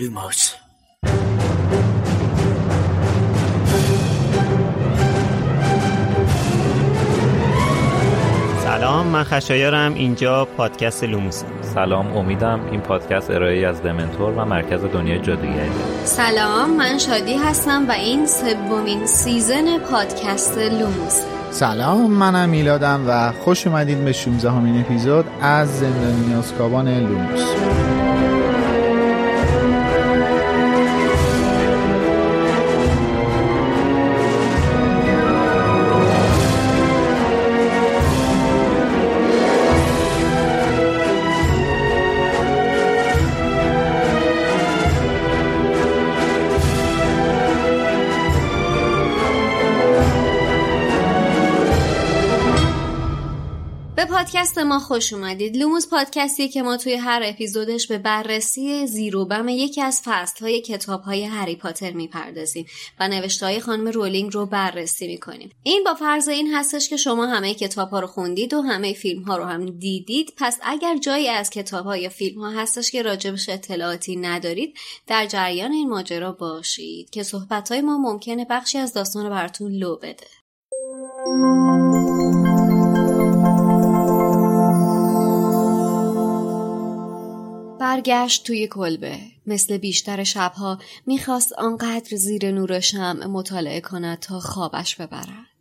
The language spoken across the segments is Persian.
Lumos. سلام، من خشایارم، اینجا پادکست لوموس. سلام، امیدم. این پادکست ارائه‌ای از دمنتور و مرکز دنیای جادوگری. سلام، من شادی هستم و این سومین سیزن پادکست لوموس. سلام، منم میلادم و خوش اومدید به 16مین اپیزود از زندانی آزکابان لوموس. پادکست ما خوش اومدید. لوموس پادکستی که ما توی هر اپیزودش به بررسی زیروبم یکی از فصل‌های کتاب‌های هری پاتر می‌پردازیم و نوشته‌های خانم رولینگ رو بررسی می‌کنیم. این با فرض این هستش که شما همه کتاب‌ها رو خوندید و همه فیلم‌ها رو هم دیدید. پس اگر جایی از کتاب‌ها یا فیلم‌ها هستش که راجبش اطلاعاتی ندارید، در جریان این ماجرا باشید که صحبت‌های ما ممکنه بخشی از داستان رو براتون لو بده. برگشت توی کلبه. مثل بیشتر شبها میخواست آنقدر زیر نور شمع مطالعه کند تا خوابش ببرد.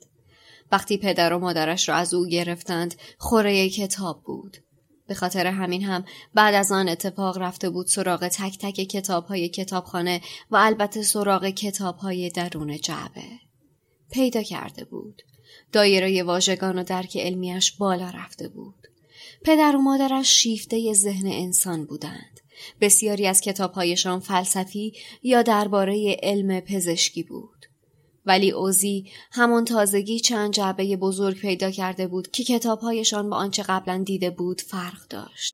وقتی پدر و مادرش را از او گرفتند، خوره کتاب بود. به خاطر همین هم بعد از آن اتفاق رفته بود سراغ تک تک کتاب‌های کتابخانه و البته سراغ کتاب‌های درون جعبه. پیدا کرده بود. دایره واژگان و درک علمیش بالا رفته بود. پدر و مادرش شیفته ذهن انسان بودند. بسیاری از کتاب‌هایشان فلسفی یا درباره علم پزشکی بود. ولی اوزی همان تازگی چند جعبه بزرگ پیدا کرده بود که کتاب‌هایشان با آنچه قبلا دیده بود فرق داشت.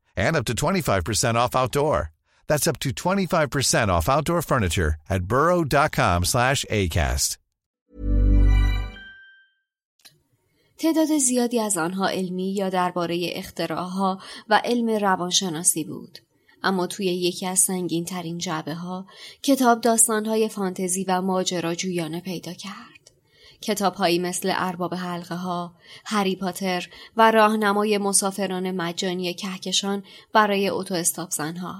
And up to 25% off outdoor. That's up to 25% off outdoor furniture at burrow.com/acast. تعداد زیادی از آنها علمی یا درباره اختراعها و علم روانشناسی بود. اما توی یکی از سنگین‌ترین جعبه‌ها کتاب داستان‌های فانتزی و ماجراجویانه پیدا کرد. کتاب‌هایی مثل ارباب حلقه‌ها، هری پاتر و راهنمای مسافران مجانی کهکشان برای اتو استاپ زن‌ها.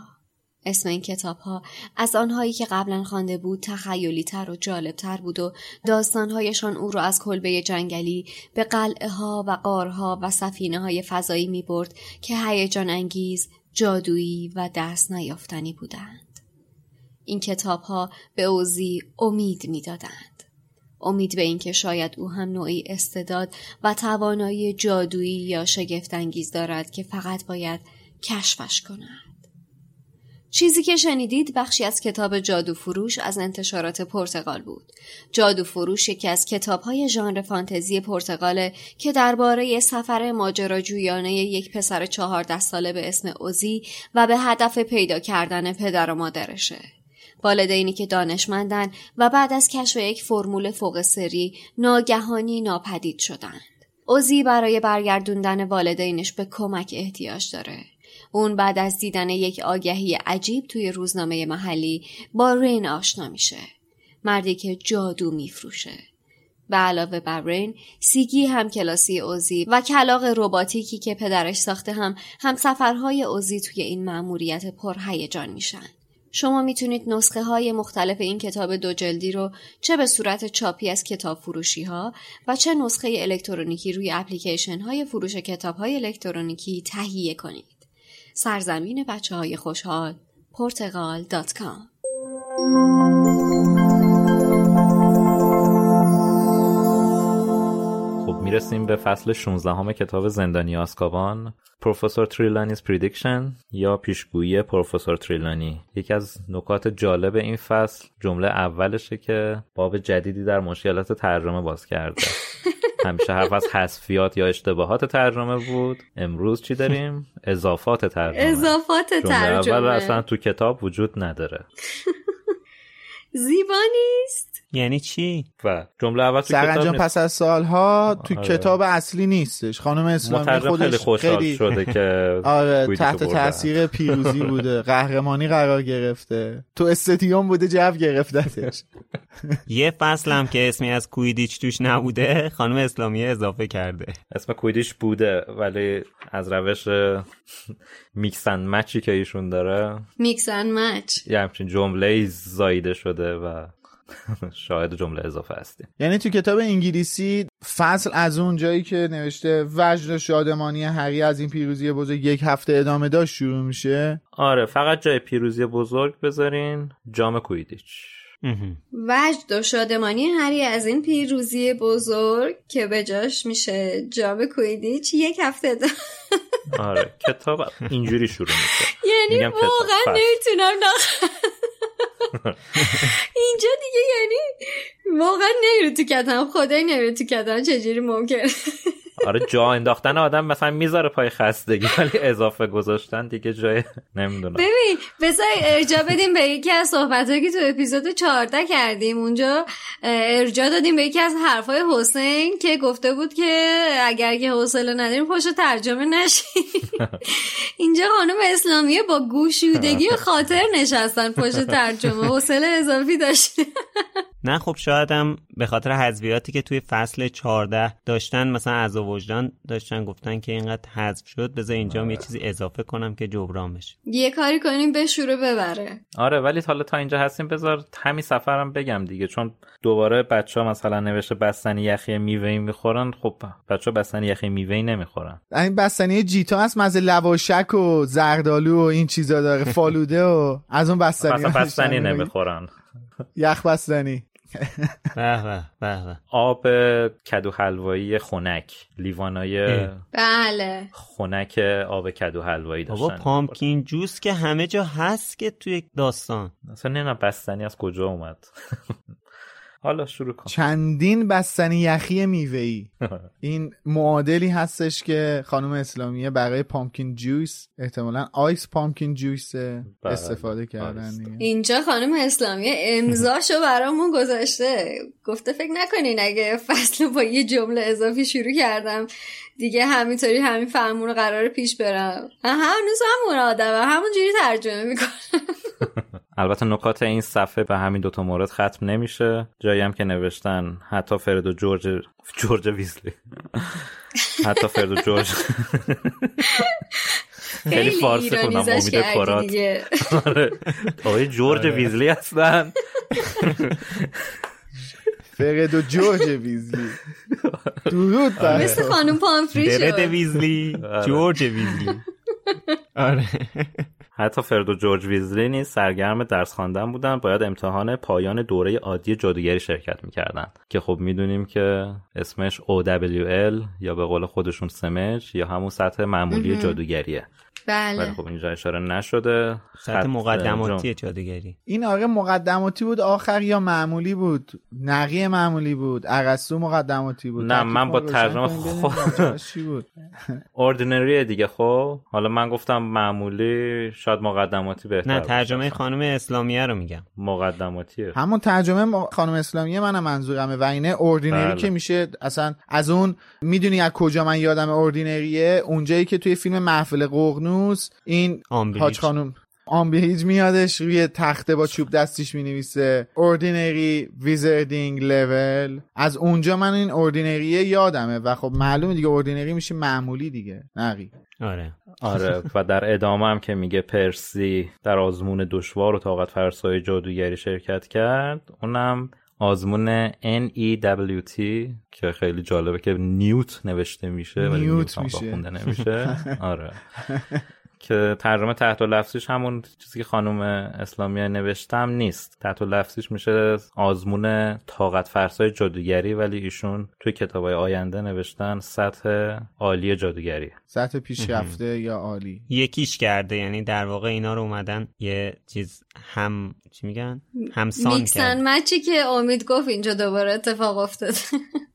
اسم این کتاب‌ها از آنهایی که قبلا خوانده بود تخیلی‌تر و جالب‌تر بود و داستان‌هایشان او را از کلبه جنگلی به قلعه‌ها و غارها و سفینه‌های فضایی می‌برد که هیجان‌انگیز، جادویی و دست نیافتنی بودند. این کتاب‌ها به اوزی امید می‌دادند. امید به اینکه شاید او هم نوعی استعداد و توانایی جادویی یا شگفت‌انگیز دارد که فقط باید کشفش کند. چیزی که شنیدید بخشی از کتاب جادو فروش از انتشارات پرتغال بود. جادو فروش یکی از کتاب‌های ژانر فانتزی پرتغال که درباره سفر ماجراجویانه یک پسر 14 ساله به اسم اوزی و به هدف پیدا کردن پدر و مادرشه. والدینی که دانشمندند و بعد از کشف یک فرمول فوق سری ناگهانی ناپدید شدند. اوزی برای برگردوندن والدینش به کمک احتیاج داره. اون بعد از دیدن یک آگهی عجیب توی روزنامه محلی با رین آشنا میشه. مردی که جادو میفروشه. به علاوه بر رین، سیگی هم کلاسی اوزی و کلاغ رباتیکی که پدرش ساخته هم همسفرهای اوزی توی این مأموریت پرهیجان میشن. شما میتونید نسخه های مختلف این کتاب دو جلدی رو چه به صورت چاپی از کتاب فروشی ها و چه نسخه الکترونیکی روی اپلیکیشن های فروش کتاب های الکترونیکی تهیه کنید. سرزمین بچه های خوشحال portugal.com. خب میرسیم به فصل 16 کتاب زندانی آزکابان، پروفسور تریلانی's پردیکشن یا پیشگویی پروفسور تریلانی. یکی از نکات جالب این فصل جمله اولشه که باب جدیدی در مشکلات ترجمه باز کرده. همیشه حرف از حذفیات یا اشتباهات ترجمه بود، امروز چی داریم؟ اضافات ترجمه. جمله اول اصلا تو کتاب وجود نداره. زیبا نیست یعنی چی؟ و جمله اول تو کتاب نیست. پس از سالها تو کتاب اصلی نیستش. خانم اسلامی خودش خیلی شده که آره تحت تاثیر پیروزی بوده، قهرمانی قرار گرفته، تو استادیوم بوده، جو گرفتتش. یه فصلم که اسمی از کویدیچ توش نبوده خانم اسلامی اضافه کرده. اسم کویدیچ بوده ولی از روش میکس اند مچی که ایشون داره، میکس اند مچ یه همچین جمله‌ای زایده شده و شاید جمله اضافه هستیم. یعنی تو کتاب انگلیسی فصل از اون جایی که نوشته وجد و شادمانی هری از این پیروزی بزرگ یک هفته ادامه داشت شروع میشه. آره فقط جای پیروزی بزرگ بذارین جام کویدیچ. وجد و شادمانی هری از این پیروزی بزرگ که به جاش میشه جام کویدیچ یک هفته داشت. آره کتاب اینجوری شروع میشه. یعنی واقعا نمیتونم اینجا دیگه، یعنی واقعا نمیره تو کتم، خدای نمیره تو کتم چجوری ممکنه. آره جا انداختن آدم مثلا میذاره پای خستگی ولی اضافه گذاشتن دیگه جای نمیدونم. ببین بذار ارجاع بدیم به یکی از صحبتایی که تو اپیزود 14 کردیم. اونجا ارجاع دادیم به یکی از حرفای حسین که گفته بود که اگر که حوصله نداریم پشت ترجمه نشین. اینجا خانم اسلامیه با گوشودگی خاطر نشستن پشت ترجمه، حوصله اضافی داشتن. نه خب شاید هم به خاطر حذفیاتی که توی فصل 14 داشتن، مثلا از وجدان داشتن گفتن که اینقدر حذف شد بذار اینجا یه چیزی اضافه کنم که جبران بشه. یه کاری کنیم به شروع ببره. آره ولی حالا تا اینجا هستیم بذار همین سفرم بگم دیگه، چون دوباره بچه‌ها مثلا نوشته بستنی یخی میوه‌ای میخورن. خب بچه‌ها بستنی یخی میوه‌ای نمیخورن. این بستنی جیتا هست مزه لواشک و زردآلو و این چیزا داره، فالوده و از اون بستنی نمیخورن. یخ بستنی. به به به. آب کدو حلوایی خنک، لیوانای بله خنک آب کدو حلوایی داشتن. بابا پامکین جوس که همه جا هست که توی داستان. اصلا نه بستنی از کجا اومد. حالا شروع کن. چندین بستنی یخی میوه‌ای. این معادلی هستش که خانم اسلامیه برای پامکین جوس، احتمالاً آیس پامکین جوس استفاده کردن. اینجا خانم اسلامیه امضاشو برامون گذاشته. گفته فکر نکنین اگه فصل با یه جمله اضافی شروع کردم دیگه همینطوری همین فرمون رو قراره پیش برم. هنوز همون آدمه، همونجوری ترجمه میکنه. البته نکات این صفحه به همین دوتا مورد ختم نمیشه. جایی هم که نوشتن حتی فرد و جورج ویزلی. حتی فرد و جورج خیلی فارسی کنم امید پرات. آقای جورج ویزلی هستن. فرد و جورج ویزلی درود بر مثل خانم پامفری شد. فرد ویزلی جورج ویزلی. آره حتی فرد و جورج ویزلی نیز سرگرم درس خواندن بودن، باید امتحان پایان دوره عادی جادوگری شرکت میکردن که خب میدونیم که اسمش OWL یا به قول خودشون سمج یا همون سطح معمولی جادوگریه. بله خب اینجا اشاره نشده سطح مقدماتی جادوگری. این آره مقدماتی بود آخر یا معمولی بود؟ نقی معمولی بود، ارسطو مقدماتی بود. نه من با ترجمه خب ordinary دیگه. خب حالا من گفتم معمولی شاید مقدماتی بهتره. نه ترجمه خانم اسلامیه رو میگم، مقدماتیه، همون ترجمه خانم اسلامیه منم منظورمه. و اینه اوردینری که میشه اصلا از اون، میدونی از کجا من یادم اوردینریه؟ اونجایی که توی فیلم محفل ققنوس این حاج خانم آمبریج میادش روی تخته با چوب دستیش مینویسه ordinary wizarding level. از اونجا من این ordinary یادمه و خب معلومه دیگه ordinary میشه معمولی دیگه. نقی آره. و در ادامه هم که میگه پرسی در آزمون دشوار و طاقت فرسای جادوگری شرکت کرد، اونم آزمون NEWT که خیلی جالبه که نیوت نوشته میشه، نیوت میشه نمیشه. آره که ترجمه تحت لفظیش همون چیزی که خانم اسلامی نوشتم نیست، تحت لفظیش میشه آزمون طاقت فرسای جادوگری، ولی ایشون توی کتابای آینده نوشتن سطح عالی جادوگری، سطح پیشرفته یا عالی، یکیش کرده. یعنی در واقع اینا رو اومدن یه چیز هم چی میگن همسان کرد. میکسن مچی که امید گفت اینجا دوباره اتفاق افتاد.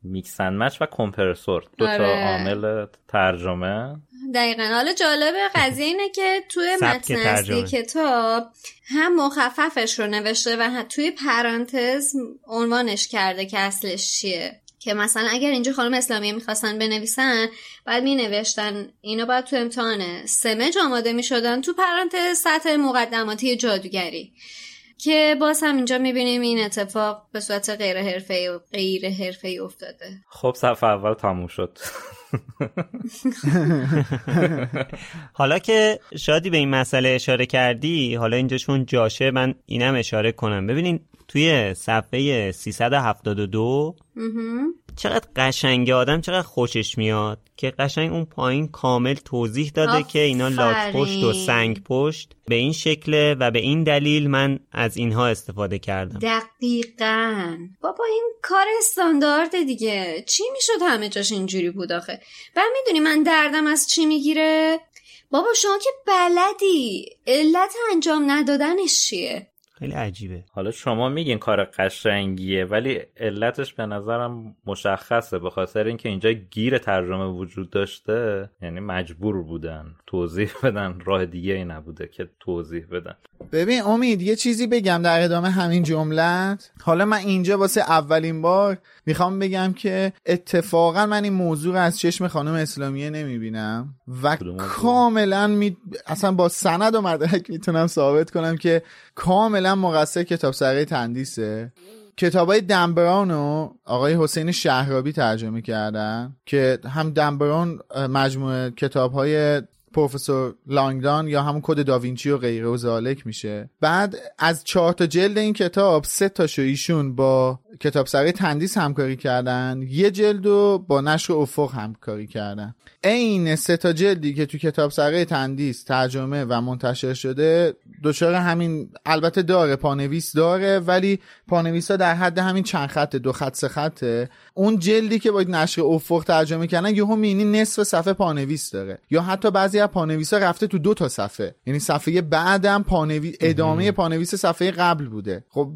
میکسن مچ و کمپرسور، دو تا عامل ترجمه دقیقاً. حالا جالبه قضیه اینه که توی متن اصلی کتاب هم مخففش رو نوشته و توی پرانتز عنوانش کرده که اصلش چیه، که مثلا اگر اینجا خانم اسلامی میخواستن بنویسن بعد مینوشتن اینو بعد تو امتحان سمج آماده میشدن تو پرانتز سطح مقدماتی جادوگری، که باز هم اینجا میبینیم این اتفاق به صورت غیر حرفه‌ای افتاده. خب صفحه اول تموم شد. حالا که شادی به این مسئله اشاره کردی، حالا اینجا چون جاشه من اینم اشاره کنم. ببینین توی صفحه 372 چقدر قشنگه، آدم چقدر خوشش میاد که قشنگ اون پایین کامل توضیح داده که اینا لاک پشت و سنگ پشت به این شکله و به این دلیل من از اینها استفاده کردم. دقیقاً بابا این کار استاندارده دیگه، چی میشد همه جاش اینجوری بود آخه؟ و میدونی من دردم از چی میگیره؟ بابا شما که بلدی، علت انجام ندادنش چیه؟ خیلی عجیبه. حالا شما میگین کار قشنگیه ولی علتش به نظرم مشخصه، به خاطر اینکه اینجا گیر ترجمه وجود داشته، یعنی مجبور بودن توضیح بدن، راه دیگه ای نبوده که توضیح بدن. ببین امید یه چیزی بگم در ادامه همین جمله. حالا من اینجا واسه اولین بار میخوام بگم که اتفاقا من این موضوع رو از چشم خانم اسلامیه نمیبینم و کاملا اصلا با سند و مدرک میتونم ثابت کنم که کاملا مقصر کتاب سرای تندیسه. کتابای دن براون رو آقای حسین شهرابی ترجمه کردن که هم دن براون مجموعه کتاب‌های پروفسور لانگدان یا همون کد داوینچی و غیره و زالک میشه. بعد از 4 تا جلد این کتاب 3 تاشو ایشون با کتابسرای تندیس همکاری کردن، یه جلدو با نشر افق همکاری کردن. این 3 تا جلدی که تو کتابسرای تندیس ترجمه و منتشر شده دچار همین، البته داره پانویس داره ولی پانویسا در حد همین چند خط، 2 خط 3 خطه. اون جلدی که با نشر افق ترجمه کردن یهو میبینی نصف صفحه پانویس داره، یا حتی بعضی پانویسا رفته تو 2 تا صفحه، یعنی صفحه بعدم ادامه پانویس صفحه قبل بوده. خب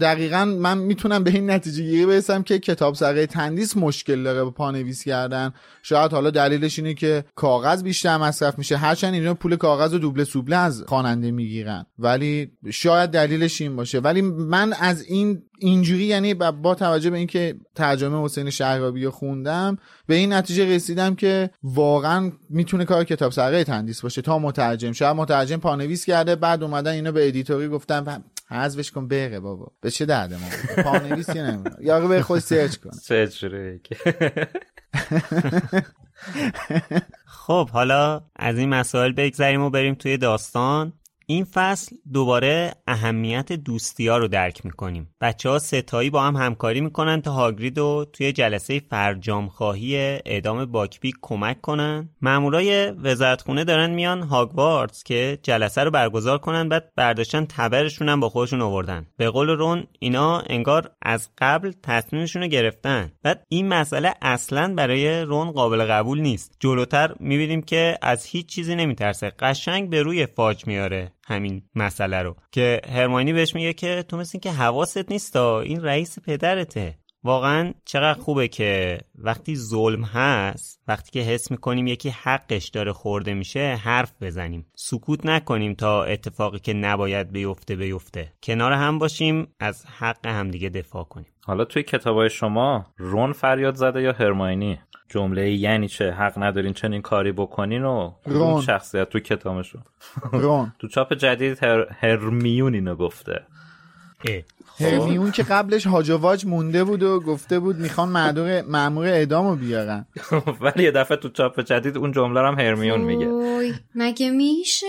دقیقاً من میتونم به این نتیجه گیری برسم که کتاب سرای تندیس مشکل داره با پانویس کردن. شاید حالا دلیلش اینه که کاغذ بیشتر مصرف میشه، هرچند اینا پول کاغذ و دوبله سوبله از خواننده میگیرن، ولی شاید دلیلش این باشه. ولی من از اینجوری یعنی با توجه به اینکه ترجمه حسین شهرابی رو خوندم به این نتیجه رسیدم که واقعا میتونه کار کتاب سرای تندیس باشه تا مترجم. شاید مترجم پانویس کرده بعد اومدن اینا به ادیتوری گفتن حذفش کن بره بابا، به چه درد ما پانویس که نمیدونه، یا به خود سرچ کنه سرچ. خب حالا از این مسائل بگذریم و بریم توی داستان. این فصل دوباره اهمیت دوستی‌ها رو درک می‌کنیم. بچه‌ها ستایی با هم همکاری می‌کنن تا هاگرید رو توی جلسه فرجام‌خواهی اعدام باکبی کمک کنن. مامورای وزارتخونه دارن میان هاگوارتس که جلسه رو برگزار کنن، بعد برداشتن تبرشون هم با خودشون آوردن. به قول رون اینا انگار از قبل تصمیمشون رو گرفتن. بعد این مسئله اصلاً برای رون قابل قبول نیست. جلوتر می‌بینیم که از هیچ چیزی نمی‌ترسه. قشنگ به روی فاج میاره همین مسئله رو، که هرماینی بهش میگه که تو مثل این که حواست نیستا، این رئیس پدرته. واقعا چقدر خوبه که وقتی ظلم هست، وقتی که حس میکنیم یکی حقش داره خورده میشه، حرف بزنیم، سکوت نکنیم تا اتفاقی که نباید بیفته. کنار هم باشیم، از حق همدیگه دفاع کنیم. حالا توی کتابای شما رون فریاد زده یا هرماینی؟ جمله یعنی چه حق ندارین چنین کاری بکنین و اون شخصیت توی کتابشون رون. تو چاپ جدید هرمیون اینو گفته. هرمیون که قبلش هاجواج مونده بود و گفته بود میخوان مأمور اعدامو بیارن، ولی یه دفعه تو چاپ جدید اون جمله رو هم هرمیون میگه. مگه میشه؟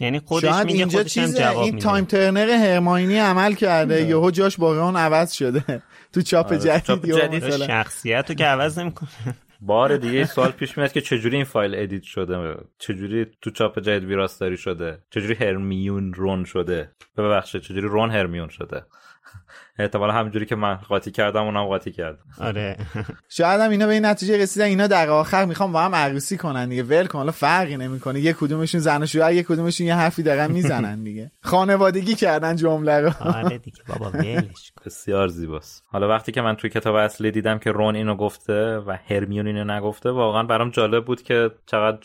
یعنی خودش میگه، خودش هم جواب میده. این تایم ترنر هرماینی عمل کرده، یهو جاش با رون عوض شده تو چاپ جدید. شخصیتو که عوض نمیکنه. بار دیگه سوال پیش میاد که چجوری این فایل ادیت شده، چجوری تو چاپ جدید ویراستاری شده، چجوری هرمیون رون شده، ببخشید چجوری رون هرمیون شده. احتمالا همونجوری که من قاطی کردم اونم قاطی کرد. آره شاید هم اینا به این نتیجه رسیدن، اینا در آخر میخوام با هم عروسی کنن دیگه، ول کن، حالا فرقی نمیکنه، یه کدومشون زن و شوهر، یه کدومشون یه حرفی دارن میزنن دیگه، خانوادگی کردن جمله رو. آره دیگه بابا ولش کن. بسیار زیباست. حالا وقتی که من توی کتاب اصلی دیدم که رون اینو گفته و هرمیون اینو نگفته، واقعا برام جالب بود که چقدر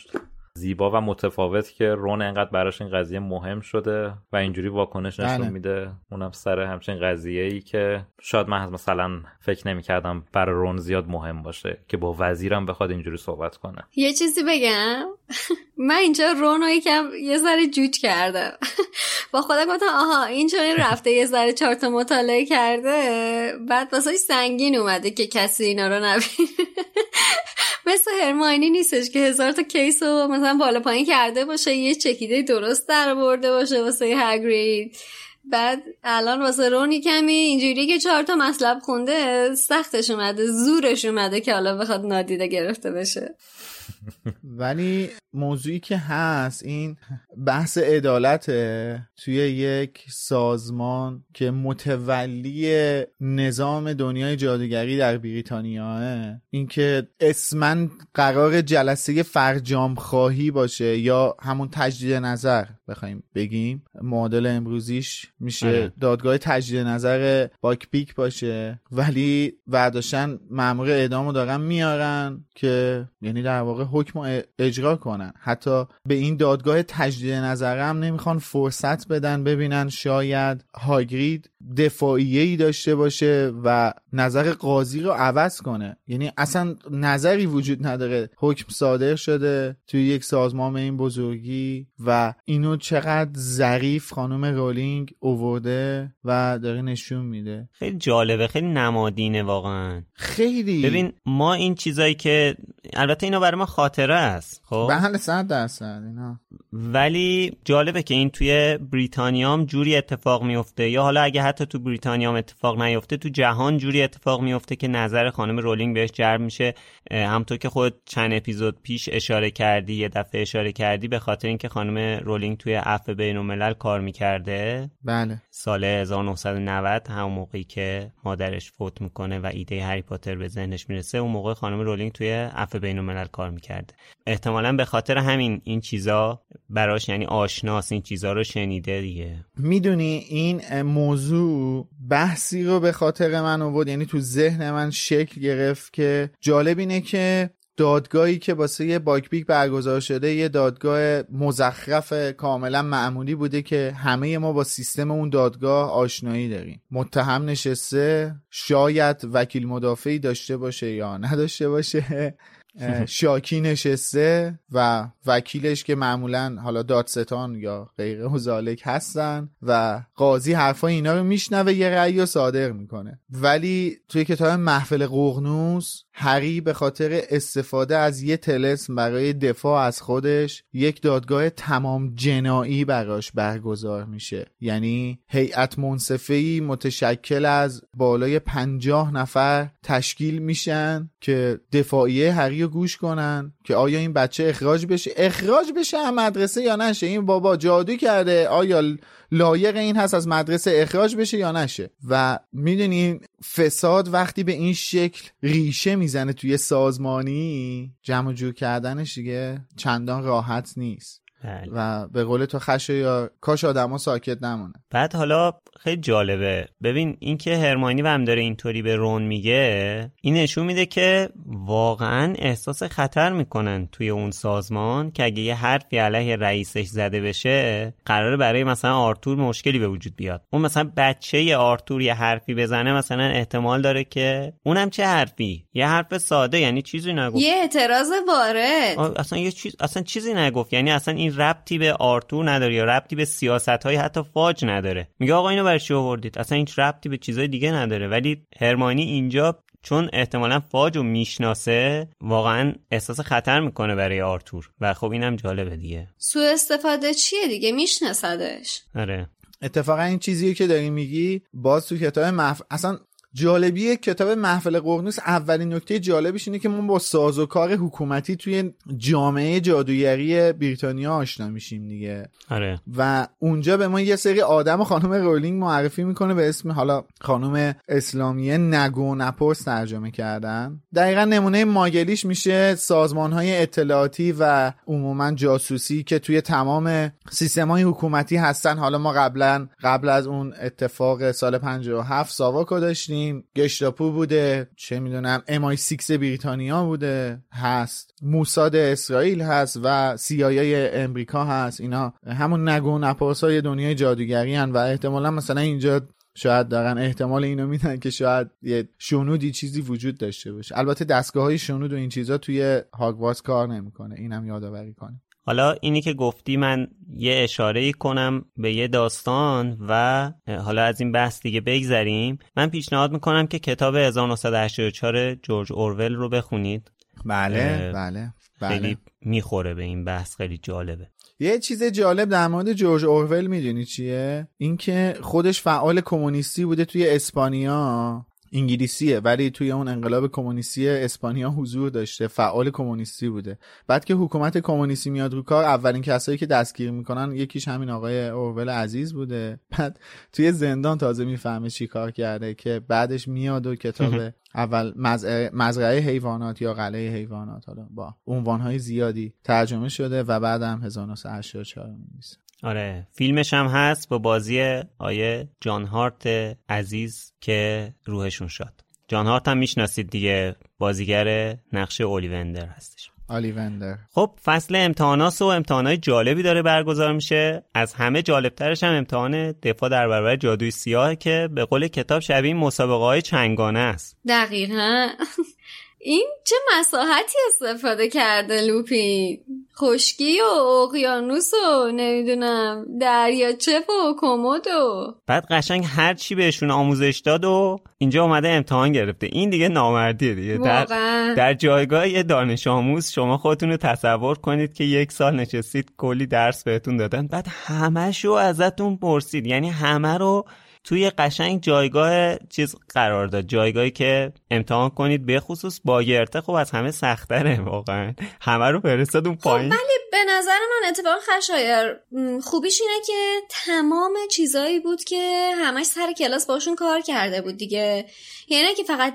زیبا و متفاوت که رون انقدر براش این قضیه مهم شده و اینجوری واکنش نشون میده، اونم سر همچین قضیه‌ای که شاید من مثلا فکر نمی‌کردم برای رون زیاد مهم باشه که با وزیرم بخواد اینجوری صحبت کنه. یه چیزی بگم، من اینجا رون رو یکم یه ذره جوج کردم. با خودم گفتم آها این چون رفته یه ذره چارت مطالعه کرده، بعد واسه سنگین اومده که کسی اینا رو نبینه. مثل هرماینی نیستش که هزار تا کیس رو مثلا بالا پایین کرده باشه، یه چکیده درست در برده باشه واسه هاگرید. بعد الان واسه رون کمی اینجوری که 4 تا مطلب خونده، سختش اومده، زورش اومده که حالا بخواد نادیده گرفته بشه. ولی موضوعی که هست این بحث عدالته توی یک سازمان که متولی نظام دنیای جادوگری در بریتانیاه، این که اسمن قرار جلسه فرجام خواهی باشه یا همون تجدید نظر بخوایم بگیم، معادل امروزیش میشه دادگاه تجدید نظر باکپیک باشه، ولی ورداشتن مأمور اعدامو دارن میارن که یعنی در واقع حکم اجرا کنن. حتی به این دادگاه تجدید نظرم نمیخوان فرصت بدن ببینن شاید هاگرید دفاعیه‌ای داشته باشه و نظر قاضی رو عوض کنه. یعنی اصلا نظری وجود نداره، حکم صادر شده توی یک سازمان این بزرگی و اینو چقدر ظریف خانم رولینگ اوورده و داره نشون میده. خیلی جالبه، خیلی نمادینه واقعا. خیلی ببین ما این چیزایی که البته اینا برای ما خاطره است، خب بله 100% اینا، ولی جالبه که این توی بریتانیا هم جوری اتفاق میفته، یا حالا اگه حتی تو بریتانیا هم اتفاق نیفته تو جهان جوری اتفاق میفته که نظر خانم رولینگ بهش جلب میشه. همونطور که خود چند اپیزود پیش یه دفعه اشاره کردی به خاطر اینکه خانم رولینگ توی عفو بین‌الملل کار میکرده، بله سال 1990 همون موقعی که مادرش فوت میکنه و ایده هری پاتر به ذهنش میرسه، اون موقع خانم رولینگ توی عفو بین‌الملل کار میکرده. احتمالاً به خاطر همین این چیزا براش یعنی آشناس، این چیزا رو شنیده دیگه. میدونی این موضوع بحثی رو به خاطر من آورد، یعنی تو ذهن من شکل گرفت که جالب اینه که دادگاهی که واسه یه باکپیک برگزار شده یه دادگاه مزخرف کاملا معمولی بوده که همه ما با سیستم اون دادگاه آشنایی داریم. متهم نشسته، شاید وکیل مدافعی داشته باشه یا نداشته باشه، شاکی نشسته و وکیلش که معمولا حالا دادستان یا غیره و ذالک هستن و قاضی حرفای اینا رو میشنوه، یه رأی رو صادر میکنه. ولی توی کتاب محفل ققنوس هری به خاطر استفاده از یه طلسم برای دفاع از خودش یک دادگاه تمام جنایی براش برگزار میشه، یعنی هیئت منصفه‌ای متشکل از بالای 50 نفر تشکیل میشن که دفاعیه هری رو گوش کنن که آیا این بچه اخراج بشه از مدرسه یا نشه، این بابا جادو کرده آیا لایق این هست از مدرسه اخراج بشه یا نشه. و میدونین فساد وقتی به این شکل ریشه میزنه توی سازمانی، جمع جور کردنش دیگه چندان راحت نیست. بله. و به قول تو خشه یا کاش آدما ساکت نمونه. بعد حالا خیلی جالبه ببین این که هرماینی و هم داره اینطوری به رون میگه، این نشون میده که واقعا احساس خطر میکنن توی اون سازمان که اگه یه حرفی علیه رئیسش زده بشه قراره برای مثلا آرتور مشکلی به وجود بیاد. اون مثلا بچه آرتور یه حرفی بزنه مثلا احتمال داره که اونم چه حرفی، یه حرف ساده یعنی چیزی نگفت، یه اعتراض وارد، اصلا یه چیز اصلا چیزی نگفت، یعنی اصلا این ربطی به آرتور نداره یا ربطی به سیاست‌های حتی فاج نداره. میگه آقا اینو برای چی آوردید؟ اصلا هیچ ربطی به چیزای دیگه نداره. ولی هرماینی اینجا چون احتمالاً فاجو میشناسه واقعاً احساس خطر میکنه برای آرتور و خب اینم جالبه دیگه. سوء استفاده چیه دیگه، میشناسدش. آره. اتفاقاً این چیزیه که داری میگی باز تو کتاب اصلا جالبیه کتاب محفل ققنوس. اولین نکته جالبش اینه که ما با سازوکار حکومتی توی جامعه جادوگری بریتانیا آشنا میشیم دیگه. آره. و اونجا به ما یه سری آدم خانم رولینگ معرفی میکنه به اسم، حالا خانم اسلامیه نگو نپرس ترجمه کردن. دقیقا نمونه ماگلیش میشه سازمان‌های اطلاعاتی و عموما جاسوسی که توی تمام سیستم‌های حکومتی هستن. حالا ما قبل از اون اتفاق سال 57 ساواکو داشتیم، گشتاپو بوده، چه میدونم MI6 بریتانیا بوده، هست موساد اسرائیل هست و CIA امریکا هست. اینا همون نگو نپرسای دنیای جادوگری هن و احتمالا مثلا اینجا شاید دارن احتمال اینو میدن که شاید یه شنودی چیزی وجود داشته باشه. البته دستگاه‌های شنود و این چیزا توی هاگوارتس کار نمیکنه، اینم یادآوری کنه. حالا اینی که گفتی من یه اشاره‌ای کنم به یه داستان و حالا از این بحث دیگه بگذریم. من پیشنهاد میکنم که کتاب 1984 جورج اورول رو بخونید. بله بله بله. خیلی میخوره به این بحث، خیلی جالبه. یه چیز جالب در مورد جورج اورول میدونی چیه؟ اینکه خودش فعال کمونیستی بوده توی اسپانیا، انگلیسیه ولی توی اون انقلاب کمونیستی اسپانیا حضور داشته، فعال کمونیستی بوده. بعد که حکومت کمونیستی میاد رو کار، اولین کسایی که دستگیر میکنن یکیش همین آقای اورول عزیز بوده. بعد توی زندان تازه میفهمه چی کار کرده که بعدش میاد و کتاب اول مزرعه حیوانات یا قلعه حیوانات حالا با عنوان‌های زیادی ترجمه شده و بعدم 1984 می‌نویسه. آره، فیلمش هم هست با بازی آیه جان هارت عزیز که روحشون شاد. جان هارت هم میشناسید دیگه، بازیگر نقش اولیوندر هستش. اولیوندر. خب فصل امتحانات و امتحانات جالبی داره برگزار میشه. از همه جالبترش هم امتحان دفاع در برابر جادوی سیاه که به قول کتاب شبیه مسابقه های چنگانه است. دقیقاً. این چه مساحتی استفاده کرده لوپین، خشکی و اقیانوس و نمیدونم دریاچه و کمد و بعد قشنگ هر چی بهشون آموزش داد و اینجا اومده امتحان گرفته. این دیگه نامردیه دیگه. در جایگاه یه دانش آموز شما خودتون رو تصور کنید که یک سال نشستید کلی درس بهتون دادن بعد همه‌شو ازتون پرسید، یعنی همه رو توی قشنگ جایگاه چیز قرار داد، جایگاهی که امتحان کنید. به خصوص باگرته خب از همه سخت‌تره واقعا، همه رو فرستاد اون پایین. خب ولی به نظر من اتفاقا خشایار خوبیش اینه که تمام چیزایی بود که همش سر کلاس باشون کار کرده بود دیگه، یعنی نه که فقط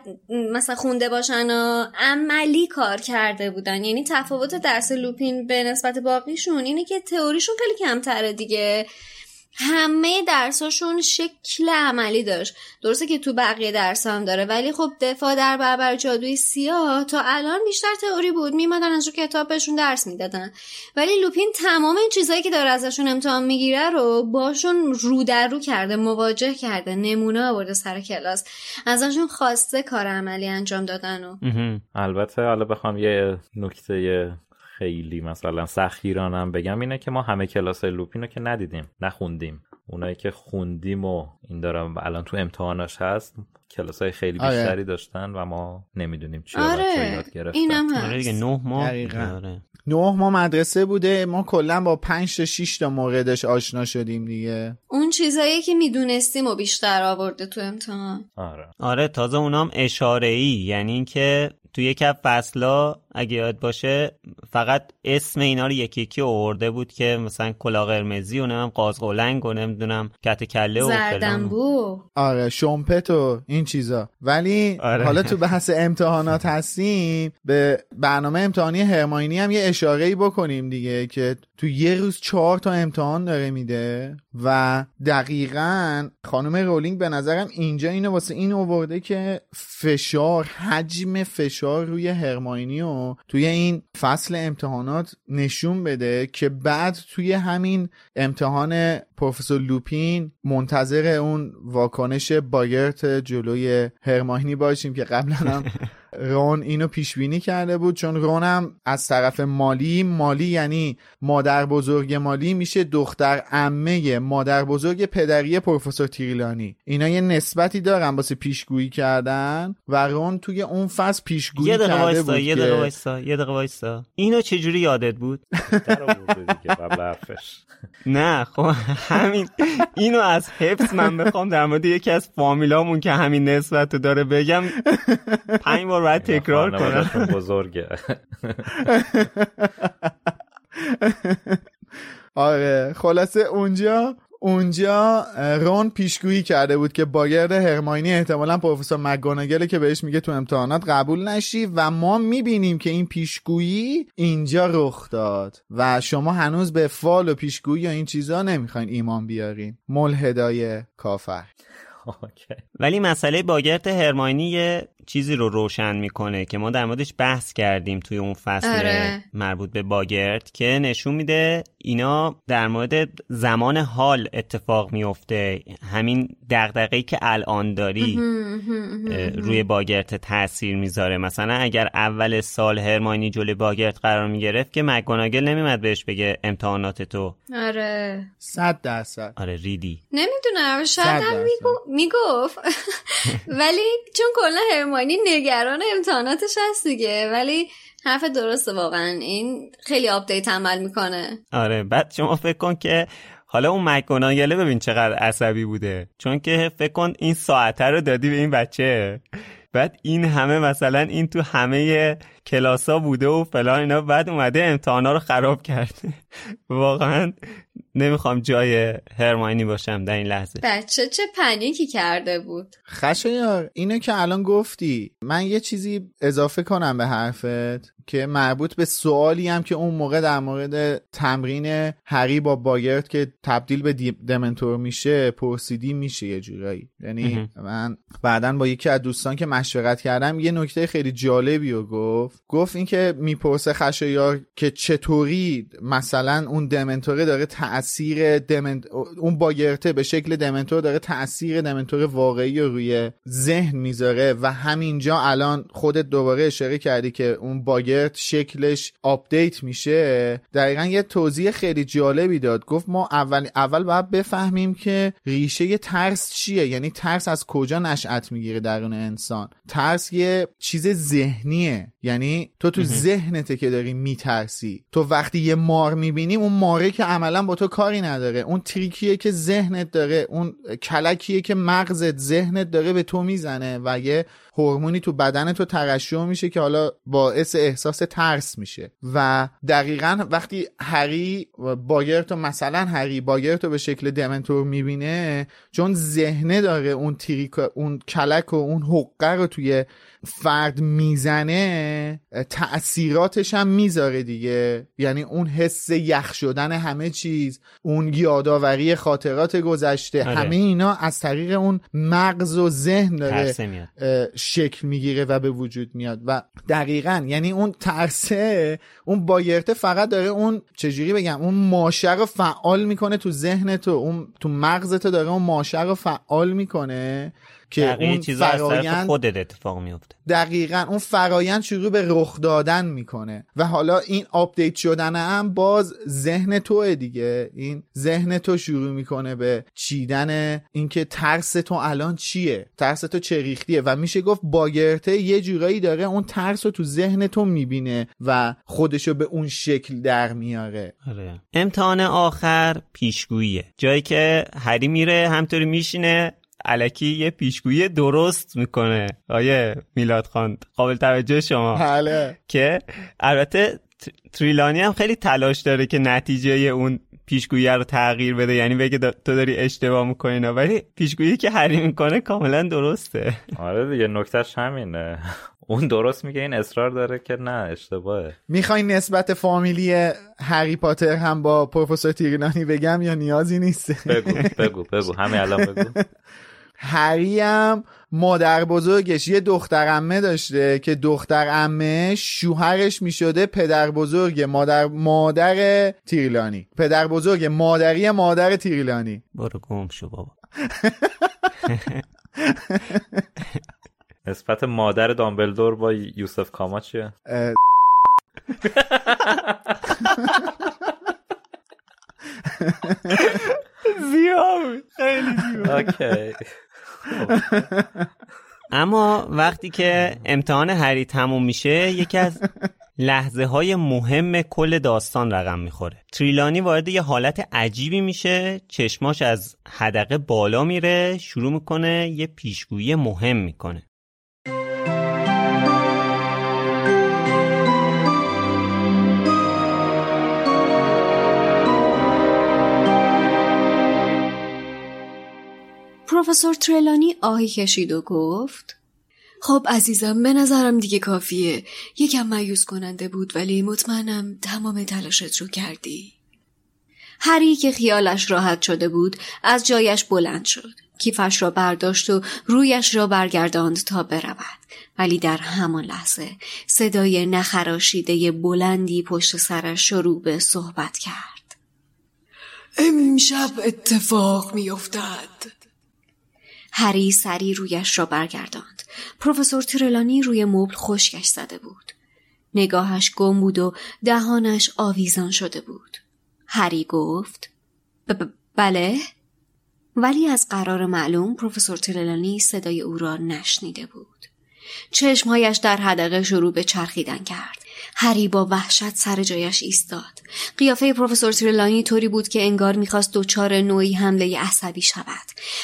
مثلا خونده باشن و عملی کار کرده بودن. یعنی تفاوت درس لوپین به نسبت باقیشون اینه که تئوریشون خیلی کمتره دیگه، همه درساشون شکل عملی داشت. درسته که تو بقیه درس هم داره ولی خب دفاع در برابر جادوی سیاه تا الان بیشتر تئوری بود، میمدن از رو کتاب بهشون درس میدادن. ولی لوپین تمام این چیزایی که داره ازشون امتحان میگیره رو باشون رو در رو کرده، مواجه کرده، نمونه آورده سر کلاس، ازشون خواسته کار عملی انجام دادن. و البته حالا بخوام یه نکته خیلی مثلا سخیرانم بگم اینه که ما همه کلاسای لوپینو که ندیدیم، نخوندیم. اونایی که خوندیم و این دارم الان تو امتحاناش هست، کلاسای خیلی بیشتری داشتن و ما نمیدونیم چی رو یاد گرفتن. اینم آره دیگه 9 ماه آره 9 ماه مدرسه بوده. ما کلا با 5 تا 6 تا موردش آشنا شدیم دیگه. اون چیزایی که میدونستیم و بیشتر آورده تو امتحان. آره آره، تازه اونام اشاره‌ای، یعنی اینکه تو یک فصلا اگه یاد باشه فقط اسم اینا رو یکی یکی آورده بود که مثلا کلا قرمزی و نمیدونم قازقلنگ و نمیدونم کت کله و زردنبو، آره شومپت و این چیزا. ولی آره. حالا تو بحث امتحانات هستیم، به برنامه امتحانی هرماینی هم یه اشاره‌ای بکنیم دیگه که تو یه روز 4 تا امتحان داره میده و دقیقاً خانم رولینگ به نظرم اینجا اینو واسه این آورده که فشار، حجم فشار روی هرماینی و توی این فصل امتحانات نشون بده که بعد توی همین امتحان پروفسور لوپین منتظر اون واکنش بایرت جلوی هرماینی باشیم که قبلا هم رون اینو پیش بینی کرده بود، چون رون هم از طرف مالی یعنی مادر بزرگ مالی میشه دختر عمه مادر بزرگ پدری پروفسور تریلانی. اینا یه نسبتی دارن واسه پیشگویی کردن و رون توی اون فصل پیشگویی کرده بود. یه دقیقه وایسا اینو چه جوری یادت بود؟ نه خب همین اینو از حفظ من بخوام در مورد یکی از فامیلامون که همین نسبتو داره بگم 5 بار باید تکرار کنم. بزرگه. آره خلاصه اونجا رون پیشگویی کرده بود که باگرد هرماینی احتمالاً پروفسور مگانگل که بهش میگه تو امتحانات قبول نشی و ما میبینیم که این پیشگویی اینجا رخ داد و شما هنوز به فال و پیشگویی یا این چیزا نمیخواین ایمان بیارین، ملحدای کافر. ولی مسئله باگرد هرماینی یه چیزی رو روشن میکنه که ما در موردش بحث کردیم توی اون فصل مربوط به باگرد، که نشون میده اینا در مورد زمان حال اتفاق میفته، همین دغدغه‌ای که الان داری روی باگرد تاثیر میذاره. مثلا اگر اول سال هرماینی جلوی باگرد قرار میگرفت که مک‌گوناگل نمیمد بهش بگه امتحانات تو آره 100% آره ریدی نمیدونم شاید هم میگفت ولی چون کلا هرماینی نگران امتحاناتش هست دیگه. ولی حرف درسته واقعا، این خیلی آپدیت عمل میکنه. آره بعد شما فکر کن که حالا اون مک‌گوناگل ببین چقدر عصبی بوده، چون که فکر کن این ساعته رو دادی به این بچه، بعد این همه مثلا این تو همه کلاسا بوده و فلان اینا، بعد اومده امتحانا رو خراب کرده. واقعا نمیخوام جای هرماینی باشم در این لحظه. بچه چه پنیکی کرده بود. خشایار اینو که الان گفتی من یه چیزی اضافه کنم به حرفت که مربوط به سوالی هم که اون موقع در مورد تمرین هری با باگرد که تبدیل به دمنتور میشه پرسیدی میشه یه جورایی. یعنی من بعداً با یکی از دوستان که مشورت کردم یه نکته خیلی جالبی رو گفت این که میپرسه خشایار که چطوری مثلا اون دمنتوره داره تأثیر اون باگرته به شکل دمنتور داره تأثیر دمنتور واقعی روی ذهن میذاره و همینجا الان خودت دوباره اشاره کردی که اون باگرت شکلش آپدیت میشه. دقیقا یه توضیح خیلی جالبی داد، گفت ما اول باید بفهمیم که ریشه ترس چیه، یعنی ترس از کجا نشأت میگیره درون انسان. ترس یه چیز ذهنیه، یعنی تو ذهنته که داری میترسی. تو وقتی یه مار میبینی اون ماره که عملا با تو کاری نداره، اون تریکیه که ذهنت داره، اون کلکیه که مغزت ذهنت داره به تو میزنه و یه هورمونی تو بدن تو ترشح میشه که حالا باعث احساس ترس میشه. و دقیقاً وقتی هری باگرتو به شکل دمنتور میبینه، چون ذهنه داره اون تریک اون کلک و اون حقه رو توی فرد میزنه، تأثیراتش هم میذاره دیگه. یعنی اون حس یخ شدن همه چیز، اون یادآوری خاطرات گذشته، همه اینا از طریق اون مغز و ذهن داره شکل میگیره و به وجود میاد. و دقیقاً یعنی اون ترسه، اون بایرته فقط داره اون چجوری بگم اون ماشه رو فعال میکنه تو ذهن تو، اون تو مغزت داره اون ماشه رو فعال میکنه که اون فرایند خودت اتفاق میفته. دقیقاً اون فرایند شروع به رخ دادن میکنه و حالا این آپدیت شدن هم باز ذهن توه دیگه. این ذهن تو شروع میکنه به چیدن اینکه ترس تو الان چیه، ترس تو چه ریختیه و میشه گفت باگرته یه جورایی داره اون ترس رو تو ذهن تو میبینه و خودشو به اون شکل در میاره. آره. امتحان آخر پیشگوییه، جایی که هری میره همطوری میشینه الکی یه پیشگویی درست میکنه آیه میلاد خان، قابل توجه شما حاله. که البته تریلانی هم خیلی تلاش داره که نتیجه اون پیشگویی رو تغییر بده، یعنی بگه تو داری اشتباه میکنی، ولی پیشگویی که هری میکنه کاملا درسته. آره دیگه، نکتهش همینه، اون درست میگه، این اصرار داره که نه اشتباهه. میخوای نسبت فامیلی هری پاتر هم با پروفسور تریلانی بگم یا نیازی نیست؟ بگو همین الان بگو. هری هم مادر بزرگش یه دختر عمه داشته که دختر عمه شوهرش میشده پدر بزرگ مادر تریلانی، پدر بزرگ مادری مادر تریلانی. برو گم شو بابا. نسبت مادر دامبلدور با یوسف کاما چیه؟ زیاد خیلی زیاد. اوکی. اما وقتی که امتحان هری تموم میشه، یکی از لحظه های مهم کل داستان رقم میخوره. تریلانی وارد یه حالت عجیبی میشه، چشماش از حدقه بالا میره، شروع میکنه یه پیشگویی مهم میکنه. پروفسور تریلانی آهی کشید و گفت خب عزیزم، به نظرم دیگه کافیه. یکم مایوس کننده بود ولی مطمئنم تمام تلاشت رو کردی. هری که خیالش راحت شده بود از جایش بلند شد، کیفش را برداشت و رویش را برگرداند تا برود، ولی در همان لحظه صدای نخراشیده بلندی پشت سرش شروع به صحبت کرد. امشب اتفاق میافتد. هری سری رویش را برگرداند. پروفسور تریلانی روی مبل خشکش زده بود. نگاهش گم بود و دهانش آویزان شده بود. هری گفت بله، ولی از قرار معلوم پروفسور تریلانی صدای او را نشنیده بود. چشمهایش در حدقه شروع به چرخیدن کرد. هری با وحشت سر جایش ایستاد. قیافه پروفسور تریلانی طوری بود که انگار می‌خواست دوچار نوعی حمله عصبی شود.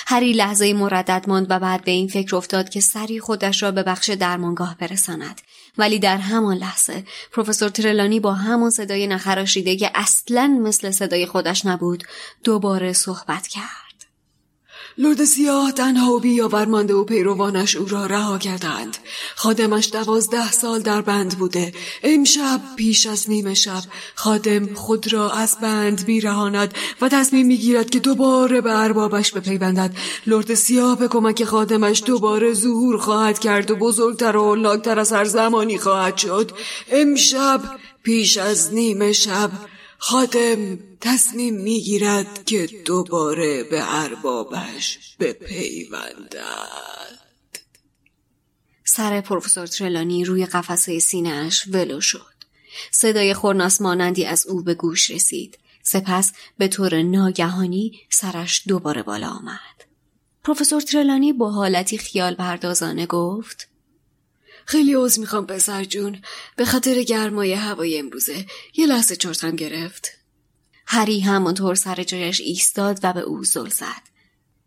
هری لحظه‌ای مردد ماند و بعد به این فکر افتاد که سری خودش را به بخش درمانگاه برساند، ولی در همان لحظه پروفسور تریلانی با همان صدای نخراشیده که اصلاً مثل صدای خودش نبود دوباره صحبت کرد. لودسیا تنها و بیاورمانده و پیروانش او را رها کردند. خادمش 12 سال در بند بوده. امشب پیش از نیمه شب خادم خود را از بند بیرهاند و تصمیم میگیرد که دوباره به اربابش بپیوندد. لودسیا به کمک خادمش دوباره ظهور خواهد کرد و بزرگتر و هلاکتر از هر زمانی خواهد شد. امشب پیش از نیمه شب خادم تصمیم میگیرد که دوباره به اربابش بپیوندد. سر پروفسور تریلانی روی قفسه سینه‌اش ولو شد. صدای خورناس مانندی از او به گوش رسید. سپس به طور ناگهانی سرش دوباره بالا آمد. پروفسور تریلانی با حالتی خیال پردازانه گفت خیلی عذر میخوام پسر جون، به خاطر گرمای هوای امروزه یه لحظه چرتم گرفت. هری همانطور سر جایش ایستاد و به او زل زد.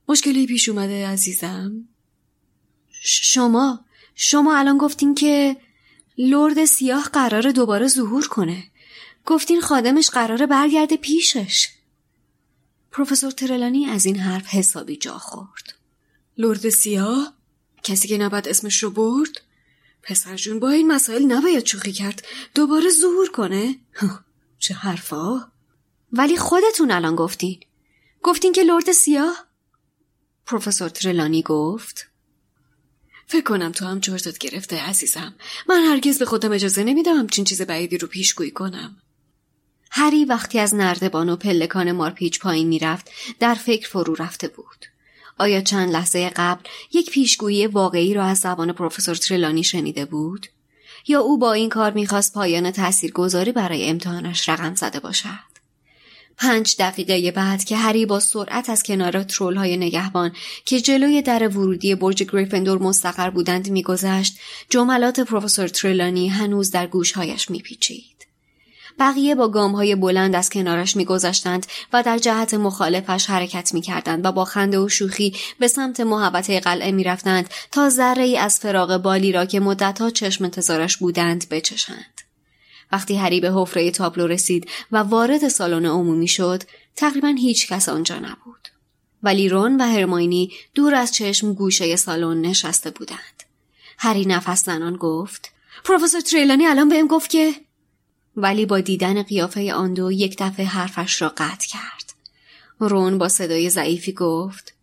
مشکلی پیش اومده عزیزم؟ شما الان گفتین که لرد سیاه قراره دوباره ظهور کنه، گفتین خادمش قراره برگرده پیشش. پروفسور تریلانی از این حرف حسابی جا خورد. لرد سیاه؟ کسی که نباید اسمش رو برد؟ پسر جون با این مسائل نباید چوخی کرد، دوباره ظهور کنه؟ چه حرفا؟ ولی خودتون الان گفتین که لرد سیاه؟ پروفسور تریلانی گفت فکر کنم تو هم چرتت گرفته عزیزم، من هرگز به خودم اجازه نمیدم همچین چیز بعیدی رو پیشگویی کنم. هری وقتی از نردبان و پلکان مارپیچ پایین میرفت در فکر فرو رفته بود. آیا چند لحظه قبل یک پیشگویی واقعی را از زبان پروفسور تریلانی شنیده بود؟ یا او با این کار می‌خواست پایان تاثیرگذاری برای امتحانش رقم زده باشد؟ 5 دقیقه بعد که هری با سرعت از کنار ترول‌های نگهبان که جلوی در ورودی برج گریفندور مستقر بودند می‌گذشت، جملات پروفسور تریلانی هنوز در گوش‌هایش می‌پیچید. بقیه با گام‌های بلند از کنارش می‌گذشتند و در جهت مخالفش حرکت می‌کردند و با خنده و شوخی به سمت محوطه قلعه می‌رفتند تا ذره‌ای از فراغ بالی را که مدت‌ها چشم انتظارش بودند بچشند. وقتی هری به حفره تابلو رسید و وارد سالن عمومی شد، تقریباً هیچ کس آنجا نبود. ولی رون و هرمیونی دور از چشم گوشه سالن نشسته بودند. هری نفس زنان گفت: پروفسور تریلانی الان بهم گفت که، ولی با دیدن قیافه آن دو یک دفعه حرفش را قطع کرد. رون با صدای ضعیفی گفت: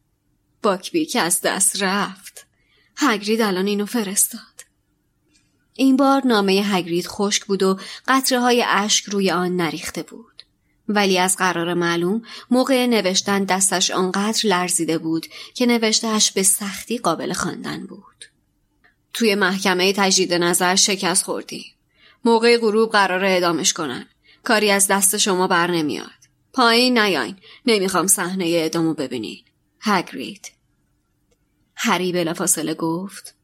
باکبی که از دست رفت. هاگرید الان اینو فرستاد. این بار نامه هاگرید خشک بود و قطره‌های اشک روی آن نریخته بود. ولی از قرار معلوم موقع نوشتن دستش آنقدر لرزیده بود که نوشتهش به سختی قابل خواندن بود. توی محکمه تجدید نظر شکست خوردی. موقع غروب قراره اعدامش کنن. کاری از دست شما بر نمیاد. پایین نیاین. نمیخوام صحنه اعدامو ببینین. هاگرید. هری بلافاصله گفت: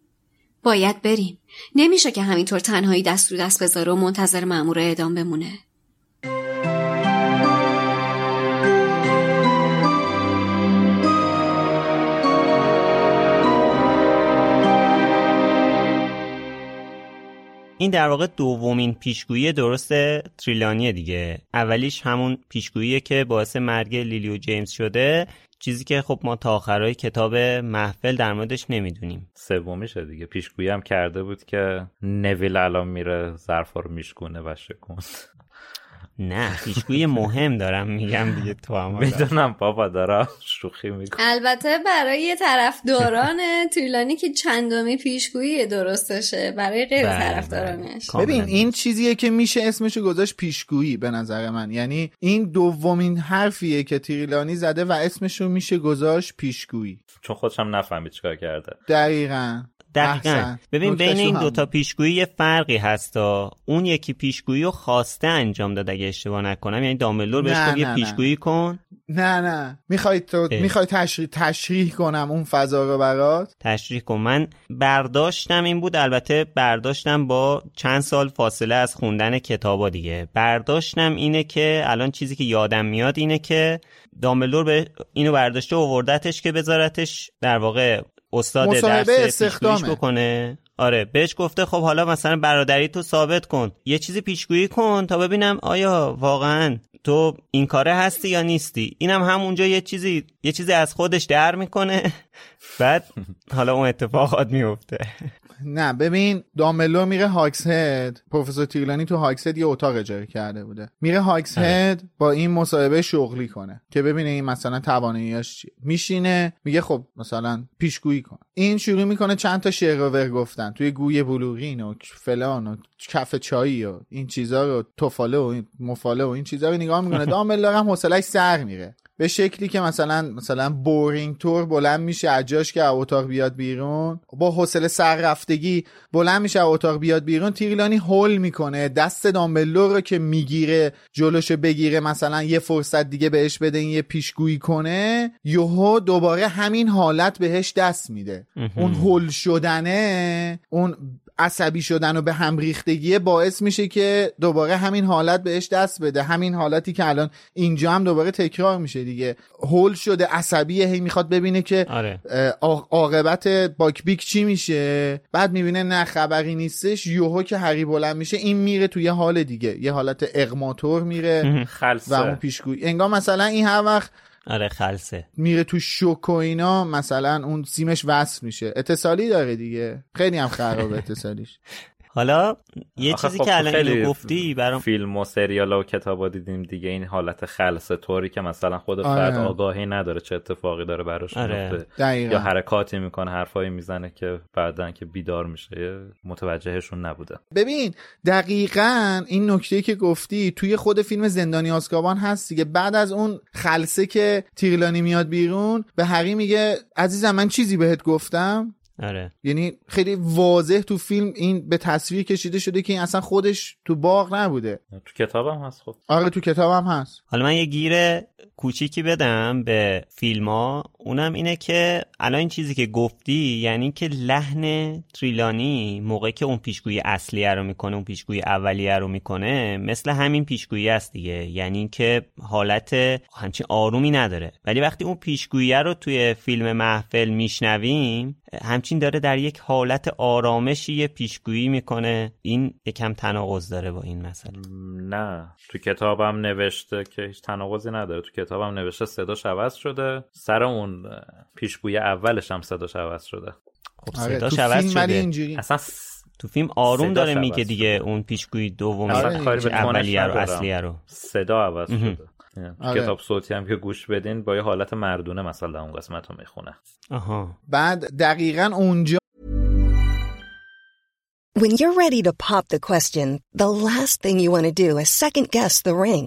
باید بریم. نمیشه که همینطور تنهایی دست رو دست بذاره و منتظر مأمور اعدام بمونه. این در واقع دومین پیشگویی درست تریلانی دیگه. اولیش همون پیشگوییه که باعث مرگ لیلیو جیمز شده، چیزی که خب ما تا آخرای کتاب محفل در موردش نمیدونیم. سومیشه دیگه. پیشگویی هم کرده بود که نویل الان میره ظرفا رو میشکونه و شکوند. نه، پیشگویی مهم دارم میگم دیگه. تو هم میدونم بابا دارم شوخی میکنم. البته برای طرفداران تریلانی که چندمی پیشگویی درستشه، برای غیر طرفدارانش ببین این چیزیه که میشه اسمشو گذاشت پیشگویی به نظر من. یعنی این دومین حرفیه که تریلانی زده و اسمشو میشه گذاشت پیشگویی، چون خودشم نفهمید چیکار کرده. دقیقاً. ببین بین این دوتا پیشگویی یه فرقی هستا. اون یکی پیشگویی رو خواسته انجام داد اگه اشتباه نکنم، یعنی دامبلدور بهش گفت یه پیشگویی کن. نه میخوای تشریح کنم اون فضا رو برات؟ تشریح کن. من برداشتم این بود، البته برداشتم با چند سال فاصله از خوندن کتابا دیگه، برداشتم اینه که الان چیزی که یادم میاد اینه که دامبلدور به اینو برداشته و آوردتش که بذارتش در واقع استاد درس پیشگوییش بکنه. آره، بهش گفته خب حالا مثلا برادری تو ثابت کن، یه چیزی پیشگویی کن تا ببینم آیا واقعا تو این کاره هستی یا نیستی. اینم همونجا یه چیزی از خودش در میکنه. بعد حالا اون اتفاقات میفته. نه ببین، دامبلدور میره هاگزهد. پروفسور تریلانی تو هاگزهد یه اتاق اجاره کرده بوده، میره هاگزهد با این مصاحبه شغلی کنه که ببینه این مثلا تواناییاش چیه. میشینه میگه خب مثلا پیشگویی کن. این شروع میکنه چند تا شعر و ور گفتن توی گوی بلورین و فلان و کف چایی و این چیزا رو، توفاله و مفاله و این چیزا رو نگاه میکنه. دامبلدور هم حوصله‌اش سر میره، به شکلی که مثلا بورینگ تور بلند میشه از جاش که اتاق بیاد بیرون، با حوصله سررفتگی بلند میشه اتاق بیاد بیرون. تریلانی هول میکنه، دست دامبلدور رو که میگیره جلوشو بگیره، مثلا یه فرصت دیگه بهش بده این یه پیشگویی کنه، یهو دوباره همین حالت بهش دست میده. اون هول شدنه، اون عصبی شدن و به هم ریختگی باعث میشه که دوباره همین حالت بهش دست بده. همین حالتی که الان اینجا هم دوباره تکرار میشه دیگه. هول شده، عصبیه، هی میخواد ببینه که عاقبت باکبیک چی میشه. بعد میبینه نه خبری نیستش. یوهو که هری بلند میشه این میره توی یه حال دیگه، یه حالت اقماتور میره خلصه. و اون پیشگویی انگار مثلا این هر وقت خلصه میره تو شوک و اینا، مثلا اون سیمش وصل میشه، اتصالی داره دیگه. خیلی هم خرابه اتصالیش. حالا یه چیزی که الان اینو گفتی، برام فیلم و سریال و کتابا دیدیم دیگه، این حالت خلسه طوری که مثلا خود فرد آگاهی نداره چه اتفاقی داره براش میفته، یا حرکاتی میکنه، حرفایی میزنه که بعدن که بیدار میشه متوجهشون نبوده. ببین دقیقاً این نکته‌ای که گفتی توی خود فیلم زندانی آزکابان هست دیگه. بعد از اون خلسه که تریلانی میاد بیرون به هری میگه عزیزم من چیزی بهت گفتم. یعنی خیلی واضح تو فیلم این به تصویر کشیده شده که این اصلا خودش تو باغ نبوده. تو کتابم هست. خب آره تو کتابم هست. حالا من یه گیر کوچیکی بدم به فیلم‌ها، اونم اینه که الان این چیزی که گفتی، یعنی که لحن تریلانی موقعی که اون پیشگویی اصلیه رو میکنه، اون پیشگویی اولیه رو میکنه، مثل همین پیشگویی است دیگه، یعنی که حالت همچین آرومی نداره. ولی وقتی اون پیشگویی رو توی فیلم محفل میشنویم، همچین داره در یک حالت آرامشی پیشگویی میکنه. این یکم تناقض داره با این مسئله. نه، تو کتابم نوشته که هیچ تناقضی نداره. تو کتابم نوشته صداش عوض شده، سر اون پیشگویی اولش هم صداش عوض شده. خب صداش عوض شده. اصلا تو فیلم آروم داره میگه دیگه، اون پیشگویی دومی اولیه رو، اصلیه رو صدا عوض شده. کتاب صوتی هم که گوش بدین با یه حالت مردونه مثلا اون قسمت رو میخونه. بعد دقیقاً اونجا When you're ready to pop the question, the last thing you want to do is second guess the ring.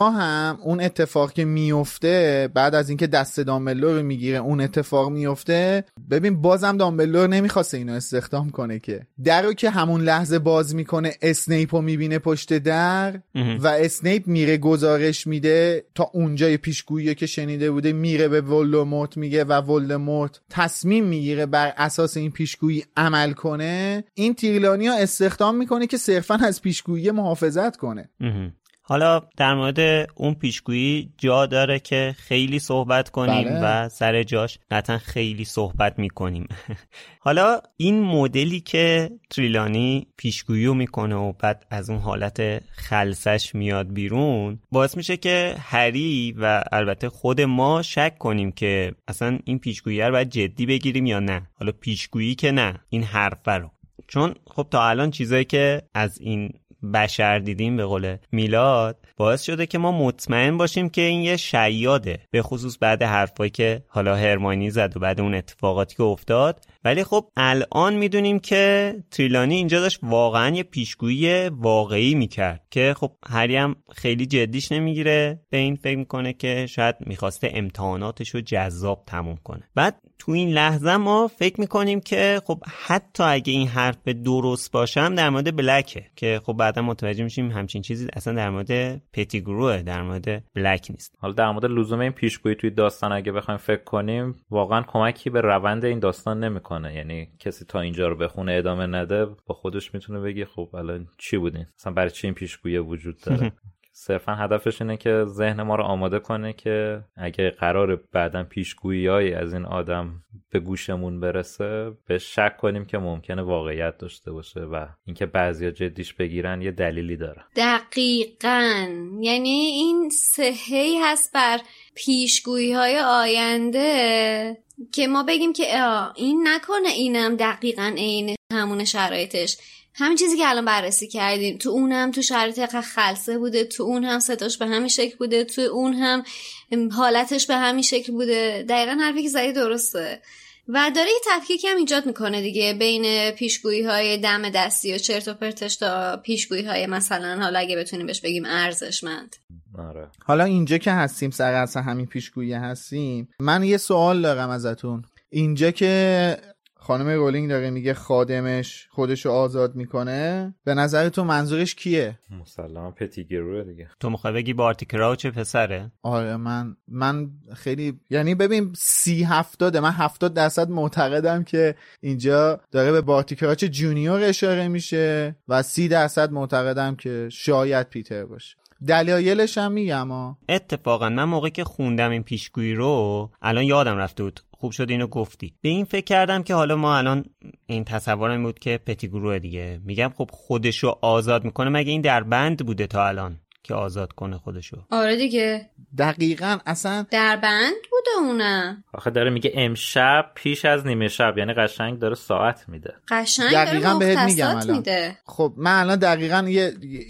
هم اون اتفاق که میفته بعد از اینکه دست دامبلور رو میگیره، اون اتفاق میفته. ببین بازم دامبلور نمیخواسته اینو استخدام کنه، که درو که همون لحظه باز میکنه، اسنیپو میبینه پشت در و اسنیپ میره گزارش میده تا اونجای پیشگویی که شنیده بوده، میره به ولدمورت میگه و ولدمورت تصمیم میگیره بر اساس این پیشگویی عمل کنه. این تیرلانیا استخدام میکنه که صرفا از پیشگویی محافظت کنه. حالا در مورد اون پیشگویی جا داره که خیلی صحبت کنیم، بله. و سر جاش قطعا خیلی صحبت میکنیم. حالا این مدلی که تریلانی پیشگویی میکنه و بعد از اون حالت خلسش میاد بیرون، باعث میشه که هری و البته خود ما شک کنیم که اصلا این پیشگویی رو باید جدی بگیریم یا نه. حالا پیشگویی که نه، این حرف رو، چون خب تا الان چیزایی که از این بشر دیدیم به قول میلاد باعث شده که ما مطمئن باشیم که این یه شیاده، به خصوص بعد حرفایی که حالا هرماینی زد و بعد اون اتفاقاتی که افتاد. ولی خب الان میدونیم که تریلانی اینجا داشت واقعا یه پیشگویی واقعی میکرد که خب هری هم خیلی جدیش نمیگیره، به این فکر میکنه که شاید میخواسته امتحاناتشو جذاب تموم کنه. بعد تو این لحظه ما فکر میکنیم که خب حتی اگه این حرف به درست باشم در مورد بلکه، که خب بعدا متوجه میشیم همچین چیزی اصلا در مورد پتیگروه، در مورد بلک نیست. حالا در مورد لزوم این پیشگویی توی داستان اگه بخوایم فکر کنیم، واقعا کمکی به روند این داستان نمیکنه. یعنی کسی تا اینجا رو بخونه ادامه نده، با خودش میتونه بگه خب الان چی بودین، اصلا برای چی این پیشگویی وجود داره. صرفا هدفش اینه که ذهن ما رو آماده کنه که اگه قراره بعداً پیشگویی‌های از این آدم به گوشمون برسه، به شک کنیم که ممکنه واقعیت داشته باشه و اینکه بعضیا جدیش بگیرن یه دلیلی داره. دقیقاً، یعنی این صحی هست بر پیشگویی‌های آینده که ما بگیم که این نکنه اینم دقیقاً عین همون شرایطش، همین چیزی که الان بررسی کردیم، تو اون هم تو شرایط خلسه بوده، تو اون هم صداش به همین شکل بوده، تو اون هم حالتش به همین شکل بوده. دقیقاً حرفی که زدی درسته. و داره یه تفکیک هم ایجاد میکنه دیگه بین پیشگویی‌های دم دستی و چرت و پرتش تا پیشگویی‌های مثلا، حالا اگه بتونیم بهش بگیم ارزشمند. آره. حالا اینجا که هستیم سر اصلا همین پیشگویی هستیم، من یه سوال دارم ازتون. اینجا که خانم رولینگ داره میگه خادمش خودشو آزاد میکنه، به نظر تو منظورش کیه؟ مسلما پتیگروه دیگه. تو میخوای بگی بارتی کراوچ پسره؟ آره، من خیلی، یعنی ببین 30-70، من 70% معتقدم که اینجا داره به بارتی کراوچ جونیور اشاره میشه و 30% معتقدم که شاید پیتر باشه. دلایلش هم میگم. اتفاقا من موقعی که خوندم این پیشگویی رو، الان یادم رفته بود خوب شد اینو گفتی. به این فکر کردم که حالا ما الان این تصورم بود که پتیگورو دیگه، میگم خب خودشو آزاد میکنه، مگه این در بند بوده تا الان که آزاد کنه خودشو؟ آره دیگه دقیقاً، اصلا در بند بوده اونم. آخه داره میگه امشب پیش از نیمه شب، یعنی قشنگ داره ساعت میده، قشنگ دقیقاً بهت میگم الان میده. خب من الان دقیقاً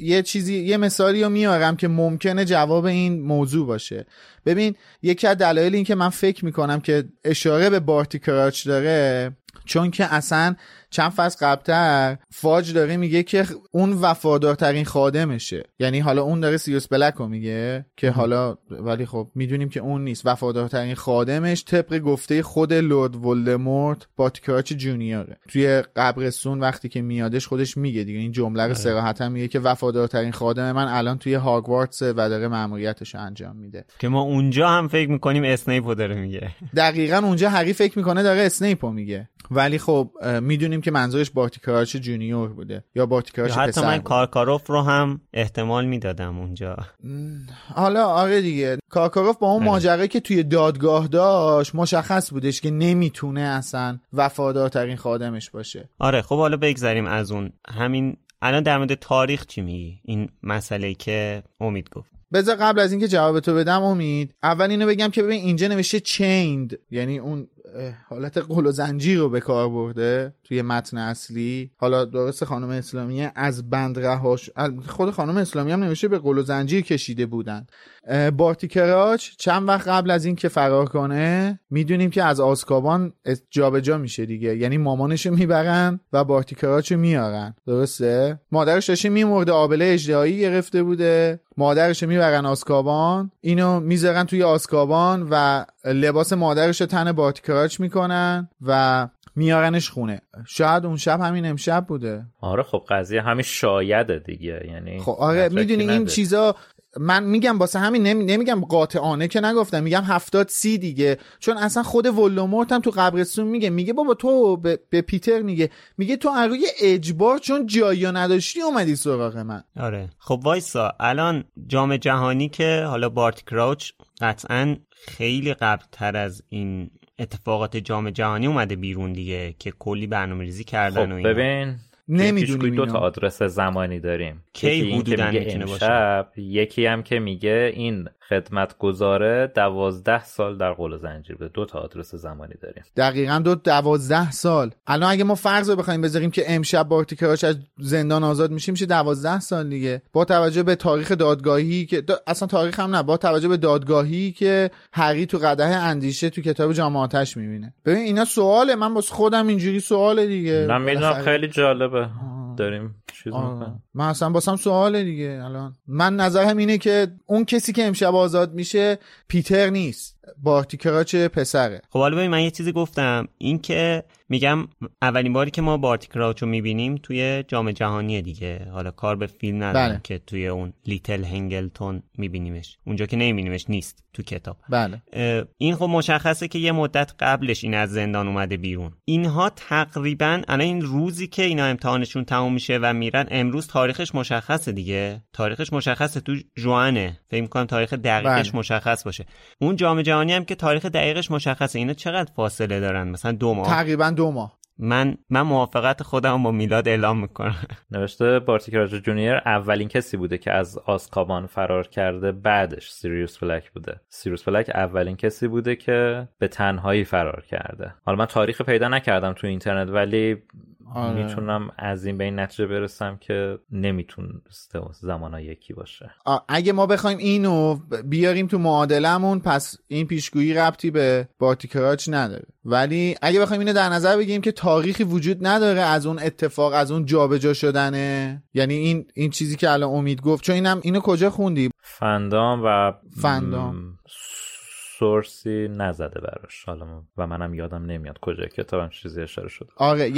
یه چیزی، یه مثالی رو میارم که ممکنه جواب این موضوع باشه. ببین یکی از دلایل این که من فکر میکنم که اشاره به بارتی کراچ داره، چون که اصلا چند فصل قبلتر فاج داره میگه که اون وفادارترین خادمشه، یعنی حالا اون داره سیریوس بلکو میگه که حالا، ولی خب میدونیم که اون نیست، وفادارترین خادمش طبق گفته خود لرد ولدمورت باتیکراچ جونیوره. توی قبرستون وقتی که میادش خودش میگه دیگه این جمله رو صراحتا میگه که وفادارترین خادم من الان توی هاگوارتس و داره ماموریتش رو انجام میده، که ما اونجا هم فکر میکنیم اسنیپو داره میگه. دقیقاً اونجا هری فکر میکنه داره اسنیپو میگه، ولی خب میدونیم که منظورش بارتیکراچ جونیور بوده یا بارتیکراچ پسر. حتی من کارکاروف رو هم احتمال میدادم اونجا. حالا آره دیگه، کارکاروف با اون ماجرایی که توی دادگاه داشت مشخص بودش که نمیتونه اصلا وفادارترین خادمش باشه. آره خب حالا بگذاریم از اون. همین الان در مورد تاریخ چی میگی؟ این مسئله که امید گفت. بذار قبل از اینکه جواب تو بدم امید، اول اینو بگم که ببین اینجا نوشته چیند، یعنی اون حالت قل و زنجیر رو به کار برده توی متن اصلی. حالا درست خانم اسلامی از بند رهاش، خود خانم اسلامی هم نوشته به قل و زنجیر کشیده بودن. بارتیکراچ چند وقت قبل از این که فرار کنه میدونیم که از آزکابان جابجا میشه دیگه، یعنی مامانشو میبرن و بارتیکراچو میارن، درسته؟ مادرش داشته میمرده، آبله اژدهایی گرفته بوده، مادرشو میبرن آزکابان، اینو میذارن توی آزکابان و لباس مادرش رو تن بارتیکراچ میکنن و میارنش خونه. شاید اون شب همین امشب بوده. آره خب قضیه همین شایده دیگه، یعنی خب آره میدونی این چیزا، من میگم واسه همین نمیگم قاطعانه که نگفتم، میگم 70-30 دیگه، چون اصلا خود ولدمورت هم تو قبرستون میگه بابا تو به پیتر میگه تو از روی اجبار چون جایی نداشتی اومدی سراغ من. آره خب وایسا، الان جام جهانی که حالا بارتیکراچ قطعاً خیلی قبلتر از این اتفاقات جام جهانی اومده بیرون دیگه، که کلی برنامه‌ریزی کردن. خب و ببین نمیدونیم دو تا آدرس زمانی داریم، کی حدوداً میتونه باشه، یکی هم که میگه این خدمتگزاره 12 سال در قل و زنجیر بوده. دو تا آدرس زمانی داریم دقیقاً، 12 سال. الان اگه ما فرض رو بخوایم بذاریم که امشب بارتیکراچ از زندان آزاد میشه، 12 سال دیگه، با توجه به تاریخ دادگاهی که اصلا تاریخ هم نه، با توجه به دادگاهی که هری تو قدح اندیشه تو کتاب جام آتش میبینه. ببین اینا سواله، من واسه خودم اینجوری سواله دیگه، من میدونم خیلی جالبه داریم چیز میکنم، من اصلا باسم سواله دیگه. الان من نظرم اینه که اون کسی که امشب آزاد میشه پیتر نیست، بارتیکراچ پسره. خب حالا ببین من یه چیزی گفتم، این که میگم اولین باری که ما بارتیکراچو میبینیم توی جام جهانی دیگه، حالا کار به فیلم نداریم. بله. که توی اون لیتل هنگلتون میبینیمش، اونجا که نمیبینیمش نیست تو کتاب. بله. این خب مشخصه که یه مدت قبلش این از زندان اومده بیرون. اینها تقریبا الان این روزی که اینا امتحانشون تموم میشه و میرن، امروز تاریخش مشخصه دیگه، تاریخش مشخصه تو ژوئنه، فکر می‌کنم تاریخ دقیقش بله. مشخص باشه. اون جام جهانی هم که تاریخ دقیقش مشخصه. اینا چقدر فاصله دارن؟ مثلا 2 ماه تقریبا، 2 ماه. من موافقت خودم با میلاد اعلام میکنم. نوشته بارتیکراچ جونیور اولین کسی بوده که از آزکابان فرار کرده، بعدش سیریوس بلک بوده. سیریوس بلک اولین کسی بوده که به تنهایی فرار کرده. حالا من تاریخ پیدا نکردم تو اینترنت، ولی میتونم از این به این نتیجه برسم که نمیتونسته زمانا یکی باشه. اگه ما بخوایم اینو بیاریم تو معادلمون، پس این پیشگویی ربطی به بارتیکراچ نداره. ولی اگه بخوایم اینو در نظر بگیریم که تاریخی وجود نداره از اون اتفاق، از اون جابجا شدنه، یعنی این چیزی که الان امید گفت، چون اینو کجا خوندی؟ فندام سورسی نزده براش حالا، و منم یادم نمیاد کجا کتابم چیزی اشاره شده. آره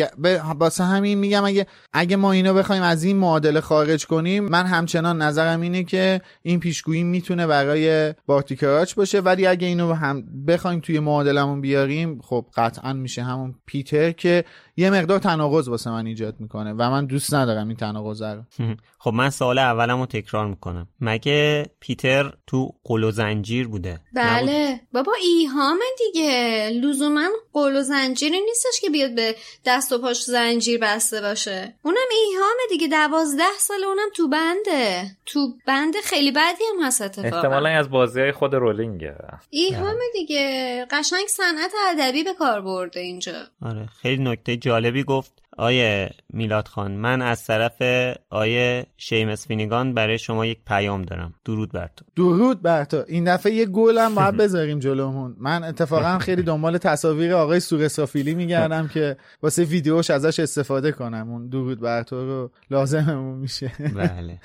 واسه همین میگم اگه ما اینو بخوایم از این معادله خارج کنیم، من همچنان نظرم اینه که این پیشگویی میتونه برای بارتیکراچ باشه، ولی اگه اینو هم بخوایم توی معادلمون بیاریم، خب قطعا میشه همون پیتر، که یه مقدار تناقض واسه من ایجاد میکنه و من دوست ندارم این تناقض رو. خب من سوال اولمو تکرار میکنم، مگه پیتر تو قل و زنجیر بوده؟ بله آره بابا ایهامه دیگه، لزوما قول و زنجیری نیستش که بیاد به دست و پاش زنجیر بسته باشه. اونم ایهامه دیگه، 12 سال اونم تو بند خیلی بدی هم هست اتفاقا. احتمالاً از بازیای خود رولینگه. ایهامه دیگه، قشنگ صنعت ادبی به کار برده اینجا. آره خیلی نکته جالبی گفت آیه میلاد خان. من از طرف آیه شیمس فینیگان برای شما یک پیام دارم. درود بر تو. این دفعه یه گل هم باید بذاریم جلومون. من اتفاقا خیلی دنبال تصاویر آقای سور اسرافیلی میگردم که واسه ویدیوش ازش استفاده کنم. اون درود بر تو رو لازممون میشه. بله.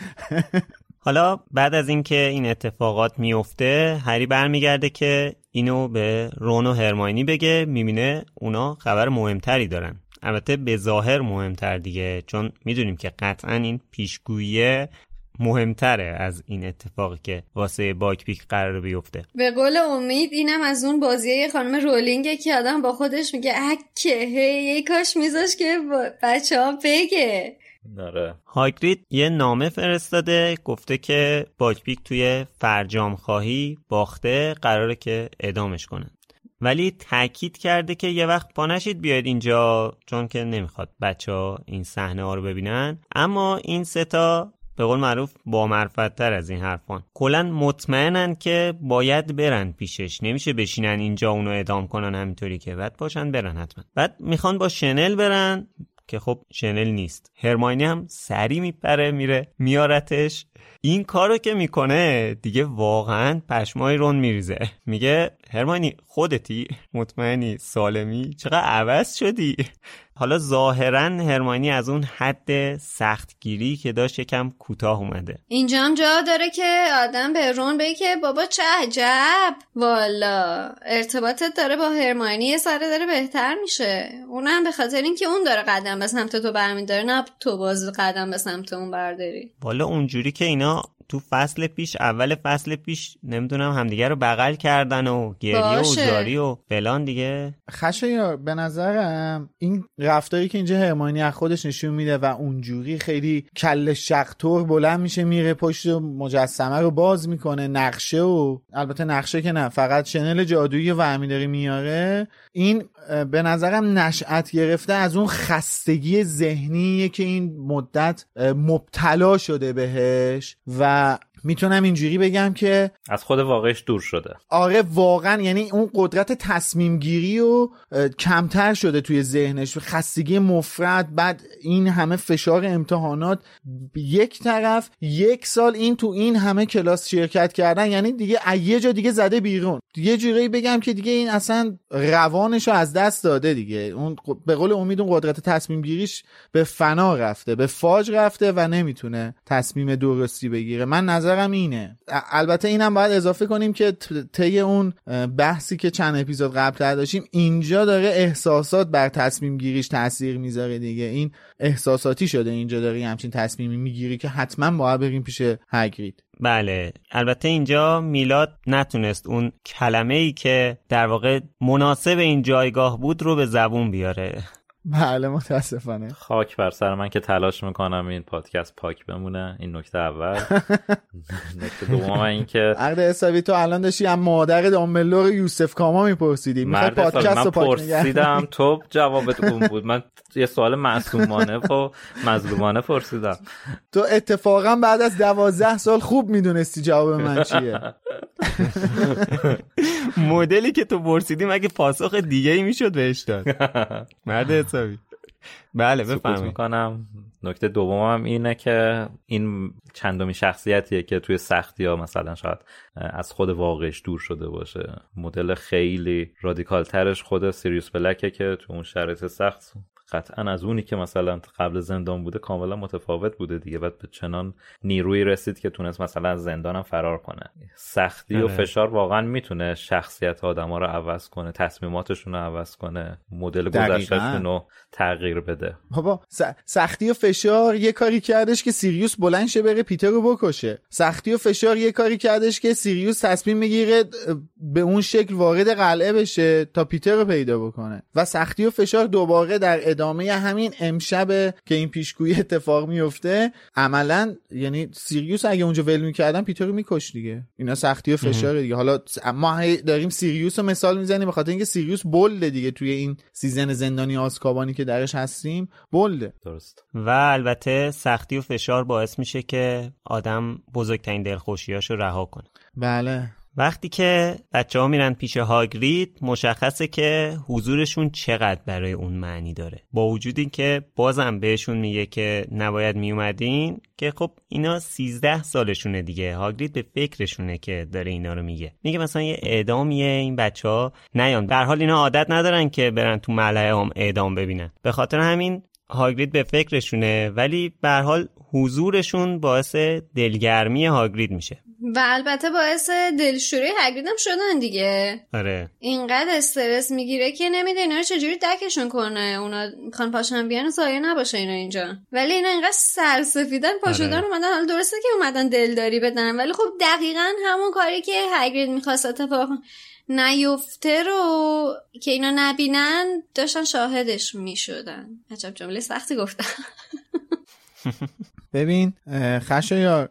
حالا بعد از اینکه این اتفاقات میفته، هری برمیگرده که اینو به رون و هرمیونی بگه. میبینه اونا خبر مهمتری دارن. البته به ظاهر مهمتر دیگه، چون میدونیم که قطعا این پیشگویی مهمتره از این اتفاقی که واسه باکپیک قرار بیفته. به قول امید اینم از اون بازیه خانم رولینگه که آدم با خودش میگه هی کاش میذاش که بچه‌ها بگه. نره. هاگرید یه نامه فرستاده، گفته که باکپیک توی فرجامخواهی باخته، قراره که اعدامش کنن. ولی تاکید کرده که یه وقت پا نشید بیاید اینجا، چون که نمیخواد بچه‌ها این صحنه ها رو ببینن. اما این سه تا به قول معروف با معرفت‌تر از این حرفان، کلا مطمئنن که باید برن پیشش، نمیشه بشینن اینجا اونو اعدام کنن همینطوری که بعد پاشن برن حتما. بعد میخوان با شنل برن که خب شنل نیست. هرمیونی هم سری میپره میره میارتش. این کارو که میکنه دیگه واقعا پشمای رون میریزه. میگه هرمیونی خودتی؟ مطمئنی؟ سالمی؟ چقدر عوض شدی؟ حالا ظاهرا هرمیونی از اون حد سختگیری که داشت یکم کوتاه اومده. اینجا هم جا داره که آدم به رون بگه که بابا چه عجب، والا ارتباطت داره با هرمیونی یه سره داره بهتر میشه. اونم به خاطر اینکه اون داره قدم به سمت تو برمیداره، نه تو باز قدم به سمت اون برداری. والا اونجوری که اینا تو اول فصل پیش نمیدونم همدیگه رو بغل کردن و گریه باشه. و زاری و فلان دیگه. خشایار به نظرم این رفتاری که اینجا هرمیونی از خودش نشون میده و اونجوری خیلی کله شقطور بلند میشه میره پشت مجسمه رو باز میکنه، نقشه و البته نقشه که نه، فقط شنل جادویی و امیداری میاره. این به نظرم نشأت گرفته از اون خستگی ذهنیه که این مدت مبتلا شده بهش و میتونم اینجوری بگم که از خود واقعش دور شده. آره واقعا، یعنی اون قدرت تصمیم گیری و کمتر شده توی ذهنش، خستگی مفرد. بعد این همه فشار امتحانات، یک طرف 1 سال این تو این همه کلاس شرکت کردن، یعنی دیگه یه جا دیگه زده بیرون. یه جوری بگم که دیگه این اصلا روانشو از دست داده دیگه. اون به قول امید اون قدرت تصمیم گیریش به فنا رفته، به فاج رفته و نمیتونه تصمیم درستی بگیره. من نظرم اینه. البته اینم باید اضافه کنیم که طی اون بحثی که چند اپیزود قبل‌تر داشتیم، اینجا داره احساسات بر تصمیم گیریش تاثیر میذاره دیگه. این احساساتی شده، اینجا داری همچین تصمیمی میگیری که حتما باید بریم پیش هاگرید. بله. البته اینجا میلاد نتونست اون کلمه‌ای که در واقع مناسب این جایگاه بود رو به زبون بیاره. بله متاسفانه. خاک بر سر من که تلاش میکنم این پادکست پاک بمونه. این نکته اول. نکته دوم این که عقد حسابی تو الان داشتی هم مادر دامبلدور یوسف کاما میپرسیدی. میخوای پادکست رو پاک نگه؟ من پرسیدم تو جوابت اون بود. من یه سوال معصومانه و مظلومانه پرسیدم. تو اتفاقا بعد از 12 سال خوب میدونستی جواب من چیه. مدلی که تو پرسیدی مگه پاسخ دیگه‌ای میشد بهش داد؟ مرد بله بفهم میکنم. نکته دومم اینه که این چندمی شخصیتیه که توی سختی‌ها مثلا شاید از خود واقعش دور شده باشه. مدل خیلی رادیکال ترش خود سیریوس بلکه که تو اون شرایط سخت قطعا از اونی که مثلا قبل زندان بوده کاملا متفاوت بوده دیگه. بعد به چنان نیروی رسید که تونست مثلا از زندانم فرار کنه. سختی و فشار واقعا میتونه شخصیت آدما رو عوض کنه، تصمیماتشون رو عوض کنه، مدل گذشتهشون رو تغییر بده. بابا سختی و فشار یه کاری کردش که سیریوس بلند شه بره پیتر رو بکشه. سختی و فشار یه کاری کردش که سیریوس تصمیم میگیره به اون شکل وارد قلعه بشه تا پیتر رو پیدا بکنه. و سختی و فشار دوباره در ادامه همین امشب که این پیشگویی اتفاق میفته، عملا یعنی سیریوس اگه اونجا ول میکردن پیتر رو میکش دیگه. اینا سختی و فشار دیگه. حالا ما داریم سیریوس رو مثال میزنیم بخاطر اینکه سیریوس بلده دیگه، توی این سیزن زندانی آزکابانی که درش هستیم بلده. درست. و البته سختی و فشار باعث میشه که آدم بزرگترین دلخوشیاشو رها کنه. بله. وقتی که بچه‌ها میرن پیش هاگرید، مشخصه که حضورشون چقدر برای اون معنی داره، با وجود این که بازم بهشون میگه که نباید میومدین، که خب اینا 13 سالشونه دیگه. هاگرید به فکرشونه که داره اینا رو میگه، میگه مثلا یه اعدامیه، این بچه‌ها نیان، در حال اینا عادت ندارن که برن تو ملعه هم اعدام ببینن، به خاطر همین هاگرید به فکرشونه، ولی به هر حال حضورشون باعث دلگرمی هاگرید میشه و البته باعث دلشوری هاگرید هم شدن دیگه. آره. اینقدر استرس میگیره که نمیده اینا رو چجوری دکشون کنه، اونا میخوان پاشن بیان و سایه نباشه اینا اینجا، ولی اینا اینقدر سرسفیدن پاشدن. آره. اومدن. حالا درسته که اومدن دلداری بدن، ولی خب دقیقاً همون کاری که هاگرید میخواست اتفاق نیفته رو که اینا نبینن داشتن شاهدش میشدن. عجب جمله سختی گفتم. ببین خشایار،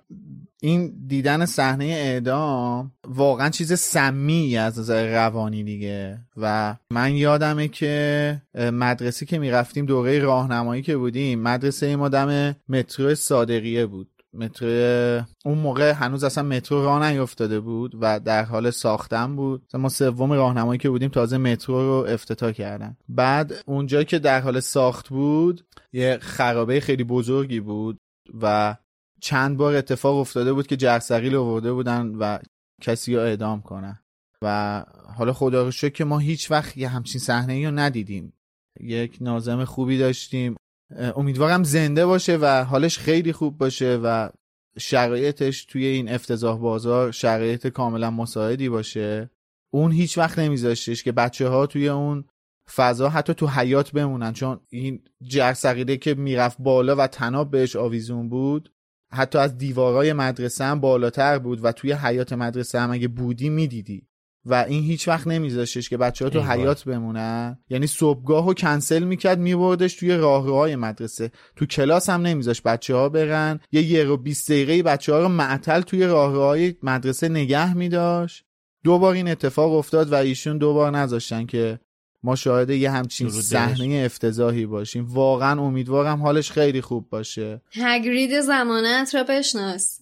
این دیدن صحنه اعدام واقعا چیز سمی از نظر روانی دیگه. و من یادمه که مدرسه که میرفتیم، دوره راهنمایی که بودیم، مدرسه ما دم مترو صادقیه بود. مترو اون موقع هنوز اصلا مترو راه نیفتاده بود و در حال ساختن بود. ما سوم راهنمایی که بودیم تازه مترو رو افتتاح کردن. بعد اونجا که در حال ساخت بود یه خرابه خیلی بزرگی بود و چند بار اتفاق افتاده بود که جرثقیل آورده بودن و کسی رو اعدام کنن. و حالا خدا رو شکر که ما هیچ وقت یه همچین صحنه‌ای رو ندیدیم. یک ناظم خوبی داشتیم، امیدوارم زنده باشه و حالش خیلی خوب باشه و شرایطش توی این افتضاح بازار شرایط کاملا مساعدی باشه. اون هیچ وقت نمیذاشتش که بچه‌ها توی اون فضا حتی تو حیات بمونن، چون این جرثقیله که میرفت بالا و طناب بهش آویزون بود، حتی از دیوارای مدرسه هم بالاتر بود و توی حیات مدرسه هم اگه بودی میدیدی و این هیچ وقت نمیذاشتش که بچه‌ها تو حیات بمونن. یعنی صبحگاهو کنسل میکرد، میبردش توی راهروهای مدرسه. تو کلاس هم نمیذاشت بچه‌ها برن، یه رو 20 دقیقه بچه‌ها رو معطل توی راهروهای مدرسه نگه می‌داشت. دوبار این اتفاق افتاد و ایشون دوبار نذاشتن که ما شاهد یه همچین صحنه افتضاحی باشیم. واقعا امیدوارم حالش خیلی خوب باشه. هاگرید زمانت را بشناس.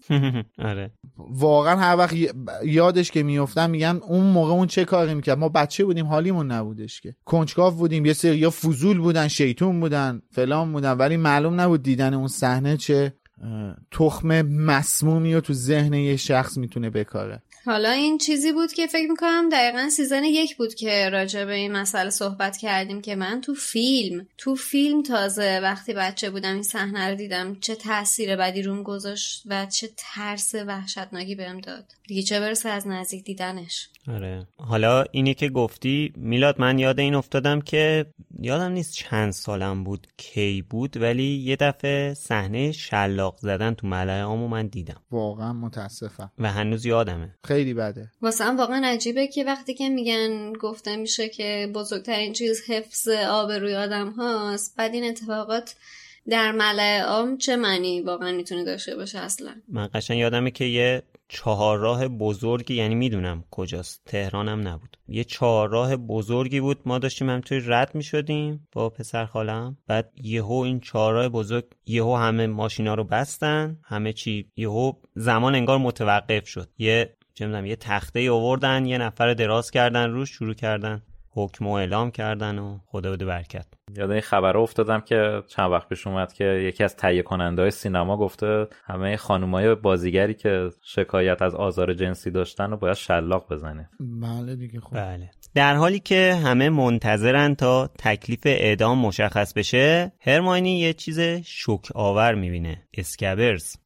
آره. واقعا هر وقت یادش که میافتم میگم اون موقع اون چه کاری میکرد، ما بچه بودیم حالیمون نبودش، که کنجکاو بودیم، یه سری یا فضول بودن، شیطون بودن، فلان بودن، ولی معلوم نبود دیدن اون صحنه چه تخم مسمومی رو تو ذهن یه شخص میتونه بکاره. حالا این چیزی بود که فکر میکنم دقیقا سیزن 1 بود که راجع به این مسئله صحبت کردیم، که من تو فیلم تازه وقتی بچه بودم این صحنه رو دیدم، چه تأثیر بدی روم گذاشت و چه ترس وحشتناکی بهم داد دیگه، چه برسه از نزدیک دیدنش. آره. حالا اینی که گفتی میلاد، من یاد این افتادم که یادم نیست چند سالم بود، کی بود، ولی یه دفعه صحنه شلاق زدن تو ملعه عامو من دیدم. واقعا متاسفم و هنوز یادمه. خیلی بده. واسه هم واقعا عجیبه که وقتی که میگن گفته میشه که بزرگترین چیز حفظ آبروی آدم هاست، بعد این اتفاقات در ملعه عام چه معنی واقعا میتونه داشته باشه اصلا. من قشنگ یادمه که یه چهارراه بزرگی، یعنی میدونم کجاست، تهرانم نبود، یه چهارراه بزرگی بود، ما داشتیم هم توی رد میشدیم با پسر خالم، بعد یهو این چهارراه بزرگ یهو همه ماشینا رو بستن، همه چی یهو زمان انگار متوقف شد. یه چه یه تخته آوردن، یه نفر دراز کردن روش، شروع کردن حکم و اعلام کردن و خدا بده برکت. یاد این خبر افتادم که چند وقت پیش اومد که یکی از تهیه کننده‌های سینما گفته همه خانم‌های بازیگری که شکایت از آزار جنسی داشتن رو باید شلاق بزنه. بله دیگه. خب بله. در حالی که همه منتظرن تا تکلیف اعدام مشخص بشه، هرماینی یه چیز شوک آور می‌بینه،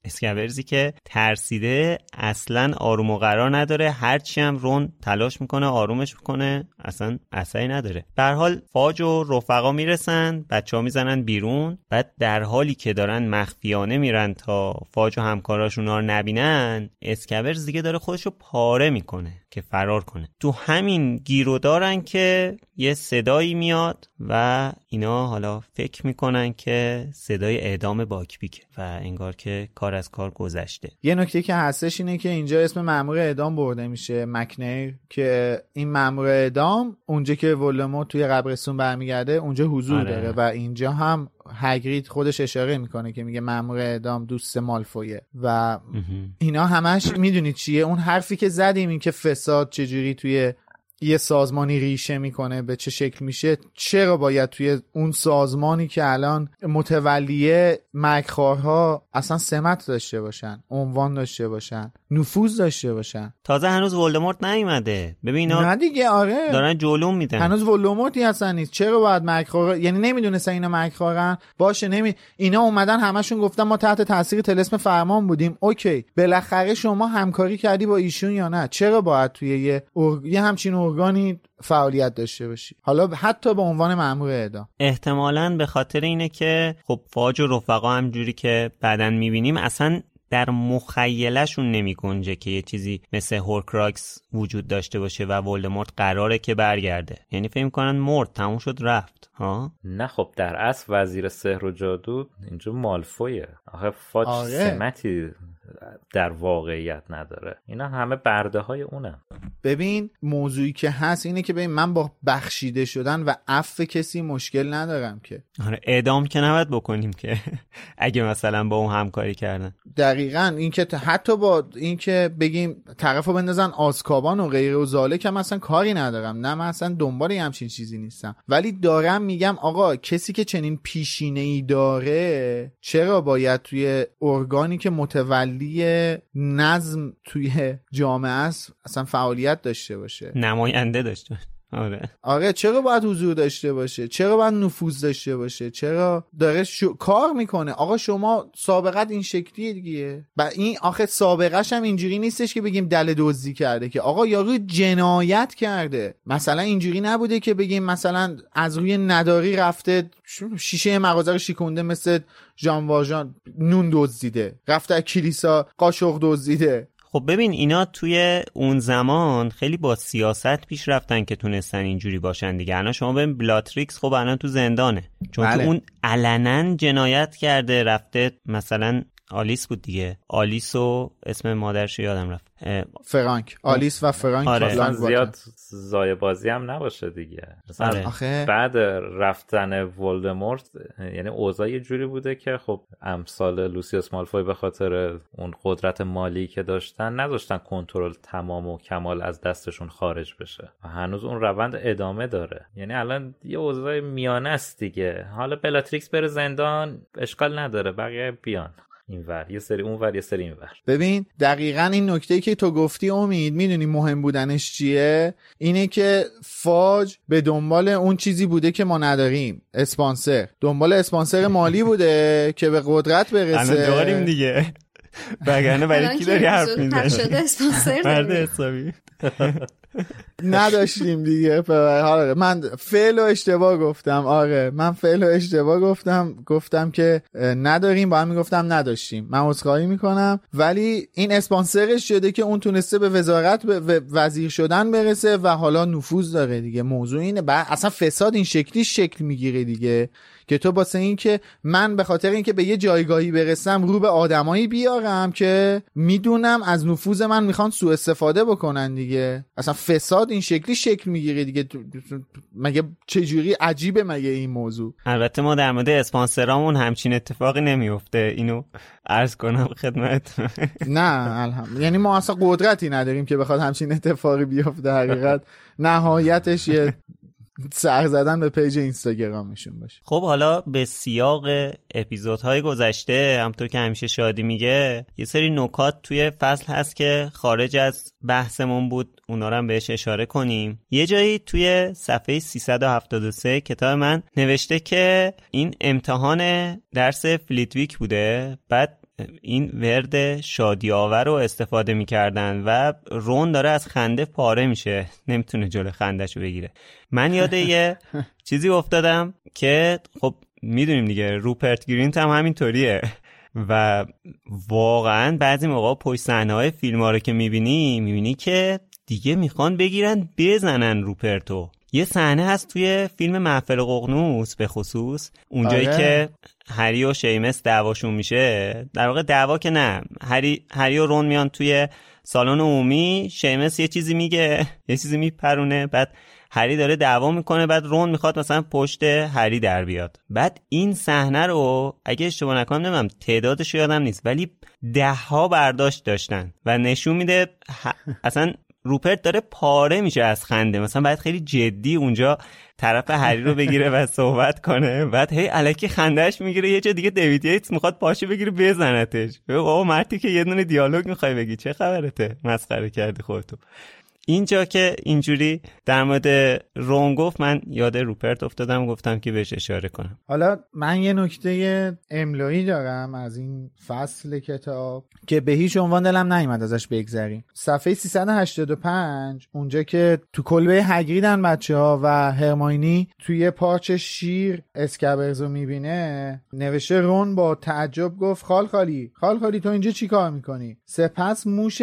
اسکبرزی که ترسیده اصلاً آروم و قرار نداره، هرچی هم رون تلاش می‌کنه آرومش کنه، اصلاً اثری نداره. در حال فاج و رفقا میره میرسن، بچه‌ها میزنن بیرون، بعد در حالی که دارن مخفیانه میرن تا فاج و همکاراش اونا رو نبینن، اسکبرز دیگه داره خودشو پاره میکنه که فرار کنه. تو همین گیرو دارن که یه صدایی میاد و اینا حالا فکر میکنن که صدای اعدام باکبیکه و انگار که کار از کار گذشته. یه نکته که هستش اینه که اینجا اسم مأمور اعدام برده میشه، مکنیر، که این مأمور اعدام اونجا که ولدمورت توی قبرستون برمیگرده اونجا حضور داره و اینجا هم هاگرید خودش اشاره میکنه که میگه مأمور اعدام دوست مالفویه و اینا همش میدونید چیه، اون حرفی که زدیم این که فساد چجوری توی یه سازمانی ریشه میکنه به چه شکل میشه، چرا باید توی اون سازمانی که الان متولیه مرگخوارها اصلا سمت داشته باشن، عنوان داشته باشن، نفوذ داشته باشن. تازه هنوز ولدمورت نیومده، ببین نه دیگه، آره دارن جلوم میدن، هنوز ولدمورتی هستن نیست، چرا باید مرگخوار، یعنی نمیدونسن اینا مرگخوارن، باشه اینا اومدن همشون گفتن ما تحت تاثیر طلسم فرمان بودیم، اوکی بالاخره شما همکاری کردی با ایشون یا نه، چرا باید توی یه همچین ارگانی فعالیت داشته باشی، حالا حتی به عنوان مأمور اعدام. احتمالاً به خاطر اینه که خب فاج و رفقا همجوری که بعداً می‌بینیم اصلاً در مخیله‌شون نمی‌گنجه که یه چیزی مثل هورکراکس وجود داشته باشه و ولدمورت قراره که برگرده، یعنی فکر می‌کنن مرد تموم شد رفت ها. نه خب در اصل وزیر سحر و جادو اینجا مالفویه آخه، فاج سمتی در واقعیت نداره، اینا همه برده های اونم. ببین موضوعی که هست اینه که ببین من با بخشیده شدن و عفو کسی مشکل ندارم که، آره اعدام که نباید بکنیم که اگه مثلا با اون همکاری کردن، دقیقاً این که حتی با این که بگیم طرفو بندازن آزکابان و غیره و زالک هم اصلا کاری ندارم، نه من اصلا دنبال همچین چیزی نیستم، ولی دارم میگم آقا کسی که چنین پیشینه‌ای داره چرا باید توی ارگانی که متولی دیگه نظم توی جامعه است اصلا فعالیت داشته باشه، نماینده داشته باشه، آره چرا باید حضور داشته باشه، چرا باید نفوذ داشته باشه، چرا داره کار میکنه، آقا شما سابقت این شکلیه دیگه، و این آخه سابقش هم اینجوری نیستش که بگیم دل دزدی کرده که، آقا یارو جنایت کرده، مثلا اینجوری نبوده که بگیم مثلا از روی نداری رفته شیشه مغازه رو شکونده مثل ژان واژان، نون دزدیده، رفته کلیسا قاشق دزدیده. خب ببین اینا توی اون زمان خیلی با سیاست پیش رفتن که تونستن اینجوری باشن دیگه. الان شما ببین بلاتریکس خب الان تو زندانه چون بله. تو اون علناً جنایت کرده، رفته مثلا آلیس بود دیگه، آلیس و اسم مادرش یادم رفت، فرانک، آلیس و فرانک، آره. زیاد زایه بازی هم نباشه دیگه، آره. بعد رفتن ولدمورت یعنی اوضاع یه جوری بوده که خب امثال لوسیوس مالفوی به خاطر اون قدرت مالی که داشتن نذاشتن کنترل تمام و کمال از دستشون خارج بشه و هنوز اون روند ادامه داره، یعنی الان یه اوضاع میانه است دیگه، حالا بلاتریکس بره زندان اشکال نداره، بقیه بیان اینور یه سری اونور یه سری اینور. ببین دقیقاً این نکته‌ای که تو گفتی امید، میدونی مهم بودنش چیه، اینه که فاج به دنبال اون چیزی بوده که ما نداریم، اسپانسر، دنبال اسپانسر مالی بوده که به قدرت برسه، الان داریم دیگه، بگرنه برای کی داری حرف میزنی، مرد حسابی نداشتیم دیگه. آره من فعل و اشتباه گفتم، آره من فعل و اشتباه گفتم که نداریم، با هم میگفتم نداشتیم، من عذرخواهی میکنم، ولی این اسپانسرش شده که اون تونسته به وزارت به وزیر شدن برسه و حالا نفوذ داره دیگه. موضوع اینه اصلا فساد این شکلی شکل میگیره دیگه که تو واسه این که من به خاطر اینکه به یه جایگاهی برسم رو به آدمایی بیارم که میدونم از نفوذ من میخوان سوء استفاده بکنن دیگه، اصلا فساد این شکلی شکل میگیره دیگه. مگه چجوری عجیبه مگه این موضوع. البته ما در مورد اسپانسرامون همچین اتفاقی نمیفته، اینو عرض کنم خدمت. نه الحمدلله، یعنی ما اصلا قدرتی نداریم که بخواد همچین اتفاقی بیفته، حقیقت نهایتش یه سر زدن به پیج اینستاگرامشون باشه. خب حالا به سیاق اپیزودهای گذشته، همونطور که همیشه شادی میگه یه سری نکات توی فصل هست که خارج از بحثمون بود، اونا رو هم بهش اشاره کنیم. یه جایی توی صفحه 373 کتاب من نوشته که این امتحان درس فلیتویک بوده، بعد این ورد شادی‌آور رو استفاده می‌کردن و رون داره از خنده پاره میشه، نمیتونه جلو خنده‌شو بگیره. من یاد یه چیزی افتادم که خب میدونیم دیگه، روپرت گرینت هم همینطوریه و واقعا بعضی موقع پشت صحنه‌های فیلم‌ها رو که میبینی که دیگه میخوان بگیرن بزنن روپرتو. یه صحنه هست توی فیلم محفل ققنوس به خصوص، اونجایی که هری و شیمس دعواشون میشه، در واقع دعوا که نه، هری و رون میان توی سالن عمومی، شیمس یه چیزی میگه، یه چیزی میپرونه، بعد هری داره دعوا میکنه، بعد رون میخواد مثلا پشت هری در بیاد. بعد این صحنه رو اگه اشتباه نکنم، نمیدونم تعدادش یادم نیست، ولی ده‌ها برداشت داشتن و نشون میده اصلا روپرت داره پاره میشه از خنده. مثلا باید خیلی جدی اونجا طرف هری رو بگیره و صحبت کنه، بعد هی الکی خندهش میگیره، یه جا دیگه دیوید ییتس میخواد پاشو بگیره بزنتش. بابا مرتی که یه دونه دیالوگ میخوای بگی، چه خبرته، مسخره کردی خودتو. اینجا که اینجوری در مورد رون گفت، من یاد روپرت افتادم، گفتم که بهش اشاره کنم. حالا من یه نکته املایی دارم از این فصل کتاب که به هیچ عنوان دلم نیومد ازش بگذریم. صفحه 385، اونجا که تو کلبه هگریدن بچه‌ها و هرماینی توی پارچه شیر اسکبرزو میبینه، نوشته رون با تعجب گفت خالخالی تو اینجا چیکار میکنی؟ سپس موش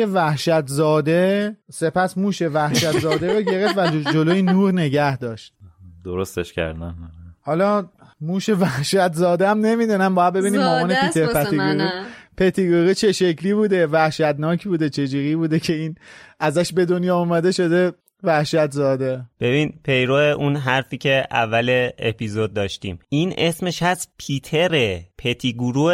وحشتزاده رو گرفت و جلوی نور نگه داشت. درستش کردن. حالا موش وحشتزاده هم نمیدونم، باید ببینیم مامان پیتر پتیگرو چه شکلی بوده، وحشتناک بوده، چجوری بوده که این ازش به دنیا اومده شده وحشتزاده. ببین پیرو اون حرفی که اول اپیزود داشتیم، این اسمش هست پیتره، پتیگرو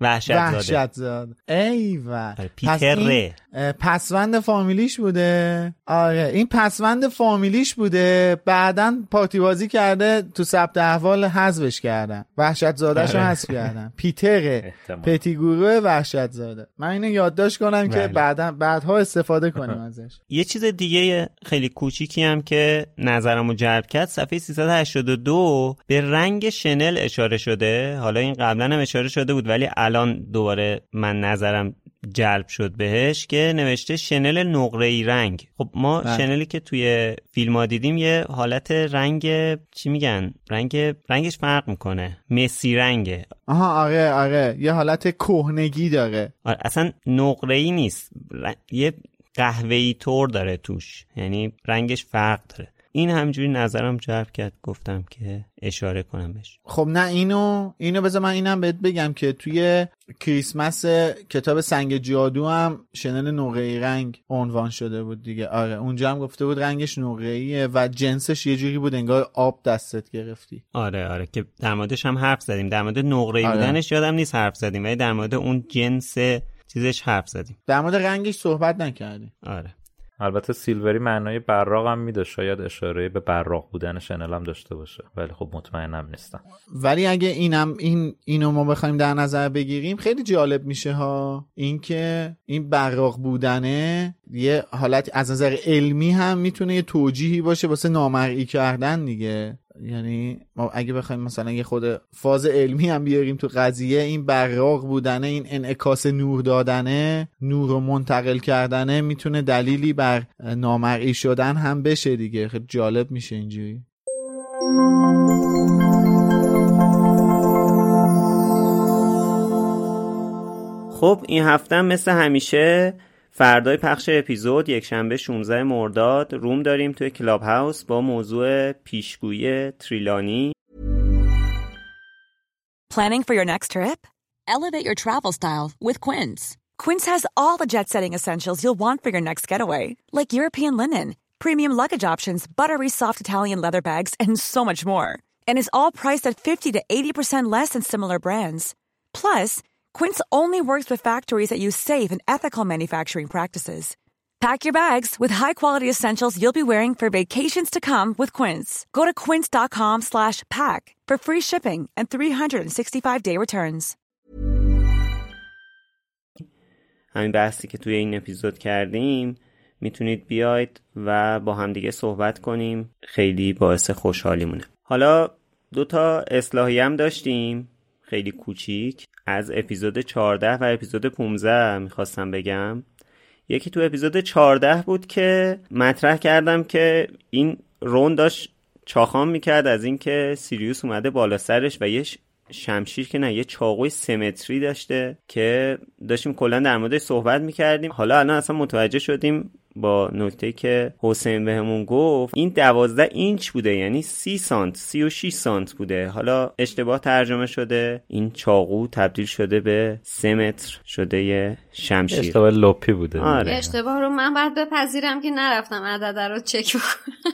وحشتزاده. ایوه، پیتره. پسوند فامیلیش بوده. آره این پسوند فامیلیش بوده، بعدن پارتی بازی کرده، تو ثبت احوال حذفش کردن، وحشتزاده‌ش رو حذف کردن. پیتره پتیگرو وحشتزاده. من اینو یادداشت کنم که بعدها استفاده کنیم ازش. یه چیز دیگه خیلی کوچیکی هم که نظرمو جلب کرد، صفحه 382 به رنگ شنل اشاره شده. حالا این قبلا هم اشاره شده بود ولی الان دوباره من نظرم جلب شد بهش، که نوشته شنل نقره‌ای رنگ. خب ما شنلی که توی فیلم‌ها دیدیم یه حالت رنگ، چی میگن، رنگش فرق میکنه، مسی رنگه. آها آره یه حالت کهنگی داره. آره اصلا نقره‌ای نیست، یه قهوه‌ای تور داره توش، یعنی رنگش فرق داره. این همجوری نظرم جلب کرد، گفتم که اشاره کنم بهش. خب نه اینو بذار من اینم بهت بگم که توی کریسمس کتاب سنگ جادو هم شنل نقره‌ای رنگ عنوان شده بود دیگه. آره اونجا هم گفته بود رنگش نقره‌ایه و جنسش یه جوری بود انگار آب دستت گرفتی. آره که در موردش هم حرف زدیم، در مورد نقره‌ای بودنش یادم نیست حرف زدیم، ولی در مورد اون جنس چیزش حرف زدیم، در مورد رنگش صحبت نکردیم. آره البته سیلوری معنای براق هم میده، شاید اشاره به براق بودن شنل هم داشته باشه، ولی خب مطمئنم نیستم. ولی اگه اینو ما بخوایم در نظر بگیریم خیلی جالب میشه ها، اینکه این براق بودنه یه حالت از نظر علمی هم میتونه یه توجیهی باشه واسه نامرئی کردن دیگه. یعنی ما اگه بخوایم مثلا یه خود فاز علمی هم بیاریم تو قضیه، این براق بودنه، این انعکاس نور دادنه، نور رو منتقل کردنه، میتونه دلیلی بر نامرئی شدن هم بشه دیگه. خیلی جالب میشه اینجوری. خب این هفته مثل همیشه فردای پخش اپیزود، یکشنبه 16 مرداد روم داریم توی کلاب هاوس با موضوع پیشگویی تریلانی. Planning for your next trip? Elevate your travel style with Quince. Quince has all the jet-setting essentials you'll want for your next getaway, like European linen, premium luggage options, buttery soft Italian leather bags, and so much more. And it's all priced at 50 to 80% less than similar brands. Plus, Quince only works with factories that use safe and ethical manufacturing practices. Pack your bags with high-quality essentials you'll be wearing for vacations to come with Quince. Go to quince.com/pack for free shipping and 365-day returns. همین بحثی که توی این اپیزود کردیم میتونید بیاید و با همدیگه صحبت کنیم، خیلی باعث خوشحالیمونه. حالا 2 تا اصلاحی هم داشتیم، خیلی کوچیک از اپیزود 14 و اپیزود 15 میخواستم بگم. یکی تو اپیزود 14 بود که مطرح کردم که این رون داشت چاخان میکرد از این که سیریوس اومده بالا سرش و یه شمشیر که نه یه چاقوی سمتری داشته که داشتیم کلا در موردش صحبت میکردیم. حالا الان اصلا متوجه شدیم با نکته که حسین بهمون گفت این 12 اینچ بوده، یعنی 30 سانت 36 سانت بوده. حالا اشتباه ترجمه شده، این چاقو تبدیل شده به 3 متر شده یه شمشیر. اشتباه لپی بوده. آره. اشتباه رو من باید بپذیرم که نرفتم عدد رو چک بکنم.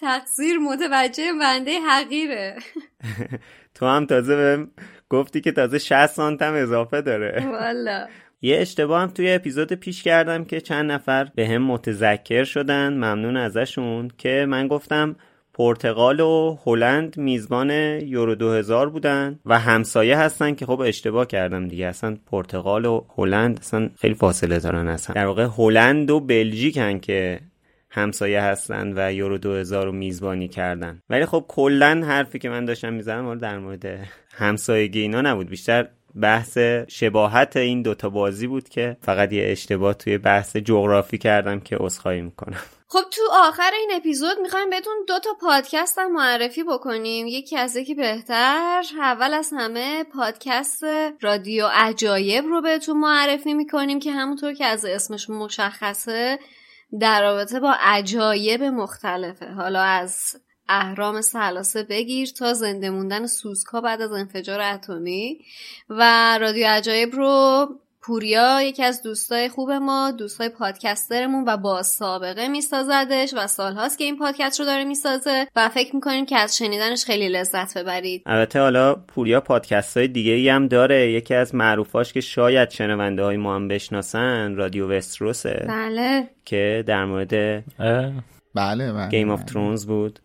تقصیر متوجه بنده حقیره. تو هم تازه بهم گفتی که تازه 60 سانت هم اضافه داره. والا یه اشتباه هم توی اپیزود پیش کردم که چند نفر به هم متذکر شدن، ممنون ازشون، که من گفتم پرتغال و هلند میزبان یورو 2000 بودن و همسایه هستن، که خب اشتباه کردم دیگه. اصلا پرتغال و هلند اصلا خیلی فاصله دارن، اصلا در واقع هلند و بلژیک هن که همسایه هستن و یورو 2000 رو میزبانی کردن. ولی خب کلن حرفی که من داشتم میزنم در مورد همسایگی اینا نبود، بیشتر بحث شباهت این دوتا بازی بود که فقط یه اشتباه توی بحث جغرافی کردم که عذرخواهی میکنم. خب تو آخر این اپیزود میخوایم بهتون دوتا پادکست هم معرفی بکنیم، یکی از یکی بهتر. اول از همه پادکست رادیو عجایب رو بهتون معرفی میکنیم که همونطور که از اسمش مشخصه در رابطه با عجایب مختلفه، حالا از اهرام ثلاثه بگیر تا زنده موندن سوزکا بعد از انفجار اتمی. و رادیو عجایب رو پوریا، یکی از دوستای خوب ما، دوستای پادکسترمون و با سابقه میسازدش و سالهاست که این پادکست رو داره میسازه و فکر میکنیم که از شنیدنش خیلی لذت ببرید. البته حالا پوریا پادکست‌های دیگه‌ای هم داره، یکی از معروفاش که شاید شنونده‌های ما هم بشناسن رادیو وستروسه. بله. که در مورد بله گیم آف ترونز بود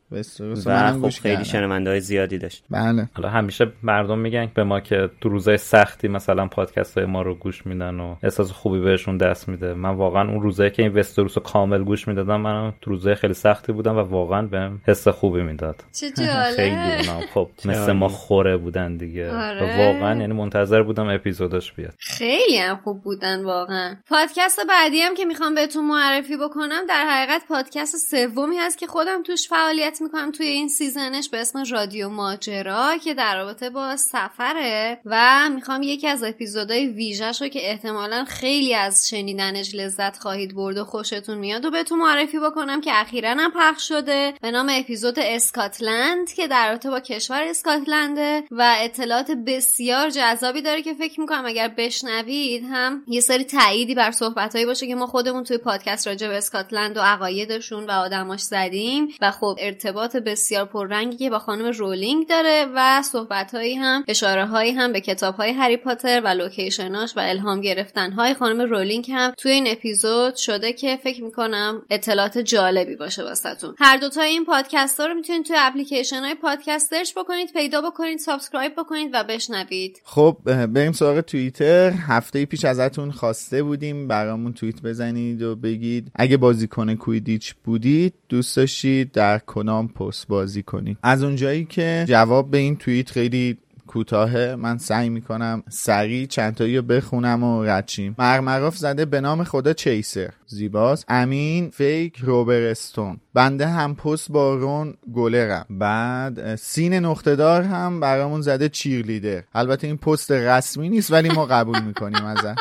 و خب خیلی شنونده‌های زیادی داشت. بله. حالا همیشه مردم میگن به ما که تو روزای سختی مثلا پادکست‌های ما رو گوش میدن و احساس خوبی بهشون دست میده. من واقعا اون روزایی که این وستروس رو کامل گوش میدادم، من تو روزای خیلی سختی بودم و واقعا بهم حس خوبی میداد. چه جالب. خیلی اونم خب مثل ما خوره بودن دیگه. آره. واقعا یعنی منتظر بودم اپیزوداش بیاد. خیلی هم خوب بودن واقعا. پادکست بعدی هم که میخوام بهتون معرفی بکنم در حقیقت پادکست سومی هست که خودم توش فعالیت میکنم توی این سیزنش به اسم رادیو ماجرا که در رابطه با سفره و میخوام یکی از اپیزودهای ویژه‌شو که احتمالاً خیلی از شنیدنش لذت خواهید برد و خوشتون میاد و بهتون معرفی بکنم که اخیراً هم پخش شده به نام اپیزود اسکاتلند که در رابطه با کشور اسکاتلنده و اطلاعات بسیار جذابی داره که فکر میکنم اگر بشنوید هم یه سری تأییدی بر صحبتایی باشه که ما خودمون توی پادکست راجع به اسکاتلند و عقایدشون و آدماش زدیم و خب ارتباط بسیار پررنگی که با خانم رولینگ داره و صحبت‌هایی هم اشاره‌هایی هم به کتاب‌های هری پاتر و لوکیشناش و الهام گرفتن‌های خانم رولینگ هم توی این اپیزود شده که فکر می‌کنم اطلاعات جالبی باشه واسهتون. هر دو تا این پادکست‌ها رو می‌تونید توی اپلیکیشن‌های پادکست سرچ بکنید، پیدا بکنید، سابسکرایب بکنید و بشنوید. خب بریم سراغ توییتر. هفته پیش ازتون خواسته بودیم برامون توییت بزنید و بگید اگه بازیکن کویدیچ بودید دوست داشتید در کنام پست بازی کنید. از اونجایی که جواب به این توییت خیلی کوتاهه، من سعی میکنم سریع چند تایی رو بخونم و ردشیم. مرمراف زده به نام خدا چیسر زیباست. امین فیک روبرستون. بنده هم پست با رون گلرم. بعد سین نقطه‌دار هم برامون زده چیرلیدر. البته این پست رسمی نیست ولی ما قبول میکنیم ازش.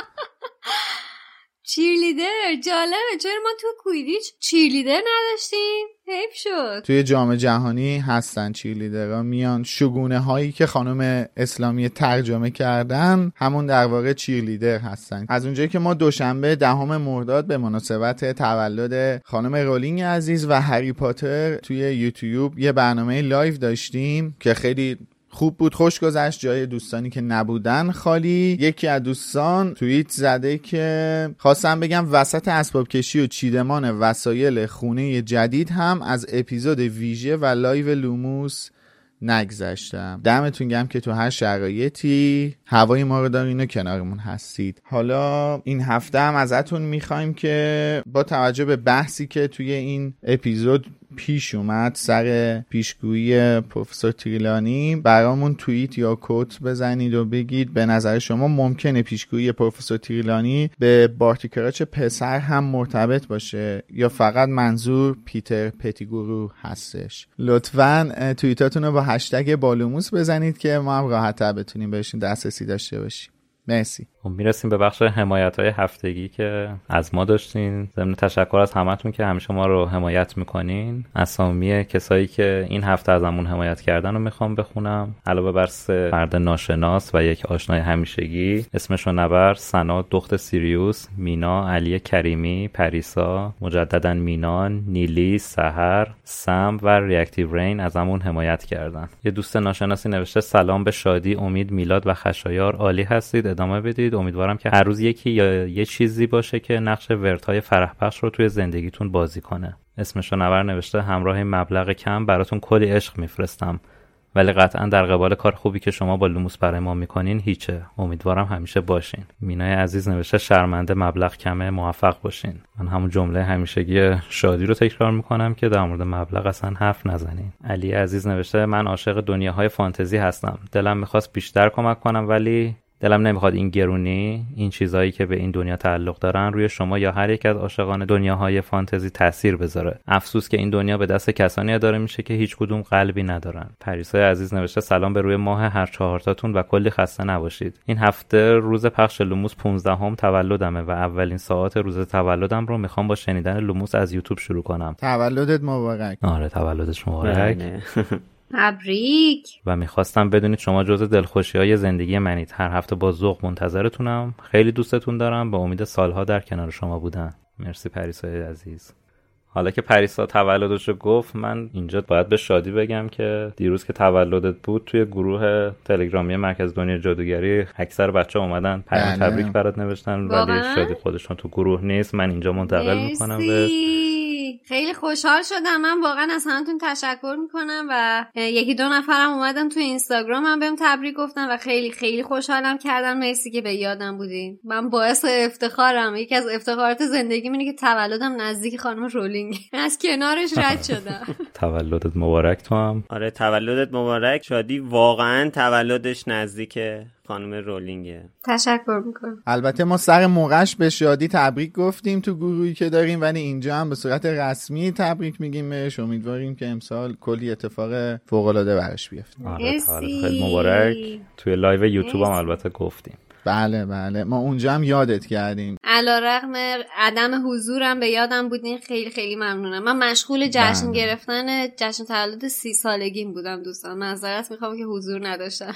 چیرلیدر جالبه، چرا ما تو کویدیچ چیرلیدر نداشتیم؟ حیف شد. توی جام جهانی هستن چیرلیدرها، میان شگونه هایی که خانم اسلامی ترجمه کردن همون در واقع چیرلیدر هستن. از اونجایی که ما دوشنبه 10 مرداد به مناسبت تولد خانم رولینگ عزیز و هری پاتر توی یوتیوب یه برنامه لایو داشتیم که خیلی خوب بود، خوش گذشت، جای دوستانی که نبودن خالی. یکی از دوستان توییت زده که خواستم بگم وسط اسباب کشی و چیدمان وسایل خونه جدید هم از اپیزود ویژه و لایو لوموس نگذشتم. دمتون گرم که تو هر شرایطی هوای ما رو دارین و کنارمون هستید. حالا این هفته هم ازتون میخوایم که با توجه به بحثی که توی این اپیزود پیش اومد سر پیشگویی پروفسور تریلانی برامون توییت یا کد بزنید و بگید به نظر شما ممکنه پیشگویی پروفسور تریلانی به بارتی کراچ پسر هم مرتبط باشه یا فقط منظور پیتر پتیگورو هستش؟ لطفاً توییتاتون رو با هشتگ بالوموس بزنید که ما هم راحت‌تر بتونیم بهشون دسترسی داشته باشیم. مرسی. میرسیم به بخش حمایت‌های هفتگی که از ما داشتین. ضمن تشکر از همتون که همیشه ما رو حمایت میکنین. اسامی کسایی که این هفته ازمون حمایت کردن رو میخوام بخونم. علاوه بر سه فرد ناشناس و یک آشنای همیشگی اسمشو نبر، سنا دخت سیریوس، مینا، علی کریمی، پریسا، مجددا مینان، نیلی، سحر، سم و ریاکتیو رین ازمون حمایت کردن. یه دوست ناشناسی نوشته سلام به شادی، امید، میلاد و خشایار، عالی هستید، ادامه بدید. امیدوارم که هر روز یکی یا یه چیزی باشه که نقش ورت‌های فرح بخش رو توی زندگیتون بازی کنه. اسمشو نور نوشته همراه مبلغ کم براتون کلی عشق میفرستم، ولی قطعا در قبال کار خوبی که شما با لوموس برای ما میکنین هیچه. امیدوارم همیشه باشین. مینای عزیز نوشته شرمنده، مبلغ کمه، موفق باشین. من همون جمله همیشگی شادی رو تکرار میکنم که در مورد مبلغ اصلا حرف نزنین. علی عزیز نوشته من عاشق دنیاهای فانتزی هستم، دلم می‌خواست بیشتر کمک کنم ولی دلم نمیخواد این گرونی، این چیزایی که به این دنیا تعلق دارن روی شما یا هر یک از عاشقان دنیاهای فانتزی تاثیر بذاره. افسوس که این دنیا به دست کسانی اداره میشه که هیچ کدوم قلبی ندارن. پریسای عزیز نوشته سلام به روی ماه هر چهارتاتون و کلی خسته نباشید. این هفته روز پخش لوموس 15ام تولدمه و اولین ساعت روز تولدم رو میخوام با شنیدن لوموس از یوتیوب شروع کنم. تولدت مبارک. آره تولدت مبارک. تبریک. و میخواستم بدونید شما جزء دلخوشی‌های زندگی منید. هر هفته با ذوق منتظرتونم. خیلی دوستتون دارم. با امید سالها در کنار شما بودن. مرسی پریسای عزیز. حالا که پریسا تولدشو گفت، من اینجا باید به شادی بگم که دیروز که تولدت بود توی گروه تلگرامی مرکز دنیای جادوگری اکثر بچه‌ها اومدن پیام تبریک برات نوشتن، ولی شادی خودشون تو گروه نیست. من اینجا منتقل می‌کنم بهش. خیلی خوشحال شدم. من واقعا از همتون تشکر میکنم و یکی دو نفرم اومدم تو اینستاگرام هم بهم تبریک گفتن و خیلی خیلی خوشحالم کردن. مرسی که به یادم بودین. من باعث افتخارم، یکی از افتخارات زندگیم اینه که تولدم نزدیک خانم رولینگ. از کنارش رد شدم. تولدت مبارک. تو هم آره تولدت مبارک شادی. واقعا تولدش نزدیکه خانم رولینگه. تشکر میکنم. البته ما سر موقعش به شادی تبریک گفتیم تو گروهی که داریم، ولی اینجا هم به صورت رسمی تبریک میگیم بهش. امیدواریم که امسال کلی اتفاق فوق العاده براش بیفته. خیلی مبارک. توی لایو یوتیوب هم البته گفتیم. بله بله ما اونجا هم یادت کردیم. علیرغم عدم حضورم به یادم بودین. خیلی خیلی ممنونم. من مشغول جشن گرفتن جشن تولد 30 سالگیم بودم دوستان. معذرت میخوام که حضور نداشتم.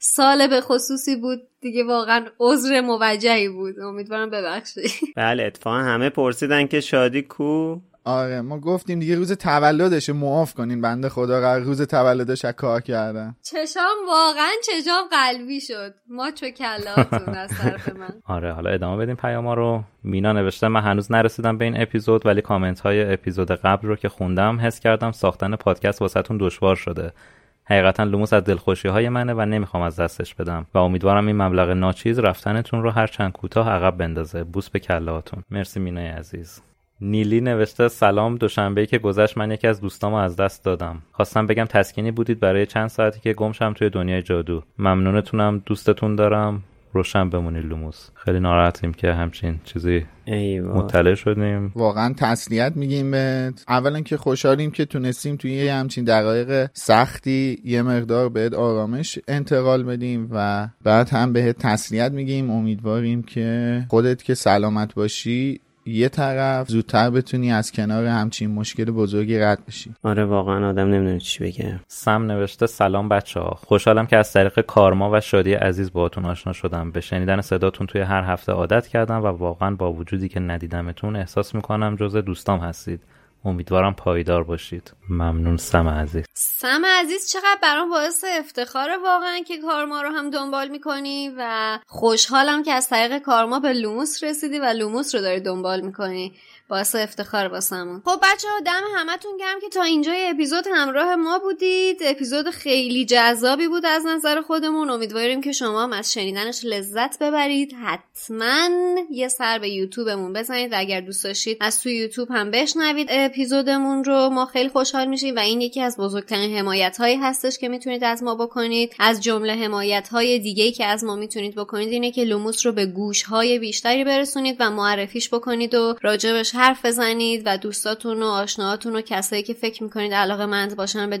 سال به خصوصی بود دیگه، واقعا عذر موجهی بود. امیدوارم ببخشید. بله اتفاقا همه پرسیدن که شادی کو. آره ما گفتیم دیگه روز تولدش، معاف کنین بنده خدا قرار روز تولدش کار کردن. چشام واقعا چشام قلبی شد. ما چو کلاتون از طرف من. آره حالا ادامه بدیم پیاما رو. مینا نوشته من هنوز نرسیدم به این اپیزود، ولی کامنت های اپیزود قبل رو که خوندم حس کردم ساختن پادکست واسهتون دشوار شده. حقیقتا لوموس از دلخوشی های منه و نمیخوام از دستش بدم و امیدوارم این مبلغ ناچیز رفتنتون رو هر چند کوتاه عقب بندازه. بوس به کلاتون. مرسی مینای عزیز. نیلی نوشته سلام، دوشنبه‌ای که گذشت من یکی از دوستامو از دست دادم. خواستم بگم تسکینی بودید برای چند ساعتی که گم شدم توی دنیای جادو. ممنونتونم، دوستتون دارم، روشن بمونید لوموس. خیلی ناراحتیم که همچین چیزی مطلع شدیم. واقعا تسلیت میگیم بهت. اولا که خوشحالیم که تونستیم توی یه همچین دقایق سختی یه مقدار بهت آرامش انتقال بدیم و بعد هم بهت تسلیت میگیم. امیدواریم که خودت که سلامت باشی یه طرف زودتر بتونی از کنار همچین مشکل بزرگی رد بشی. آره واقعا آدم نمیدونه چی بگه. سم نوشته سلام بچه‌ها، خوشحالم که از طریق کارما و شادی عزیز باهاتون آشنا شدم. به شنیدن صداتون توی هر هفته عادت کردم و واقعا با وجودی که ندیدمتون احساس میکنم جزء دوستام هستید. امیدوارم پایدار باشید. ممنون سم عزیز. سم عزیز چقدر برام باعث افتخاره واقعا که کارما رو هم دنبال میکنی و خوشحالم که از طریق کارما به لوموس رسیدی و لوموس رو داری دنبال میکنی. باعث افتخار واسمون. خب بچه‌ها دم همتون گرم که تا اینجا اپیزود همراه ما بودید. اپیزود خیلی جذابی بود از نظر خودمون. امیدواریم که شما هم از شنیدنش لذت ببرید. حتما یه سر به یوتیوبمون بزنید و اگر دوست داشتید از توی یوتیوب هم بشنوید. اپیزودمون رو ما خیلی خوشحال میشیم و این یکی از بزرگترین حمایت‌هایی هستش که میتونید از ما بکنید. از جمله حمایت‌های دیگه‌ای که از ما میتونید بکنید اینه که لوموس رو به گوش‌های بیشتری برسونید و معرفیش بکنید و راجبش حرف بزنید و دوستاتون و آشناهاتون و کسایی که فکر می‌کنید علاقه‌مند باشن به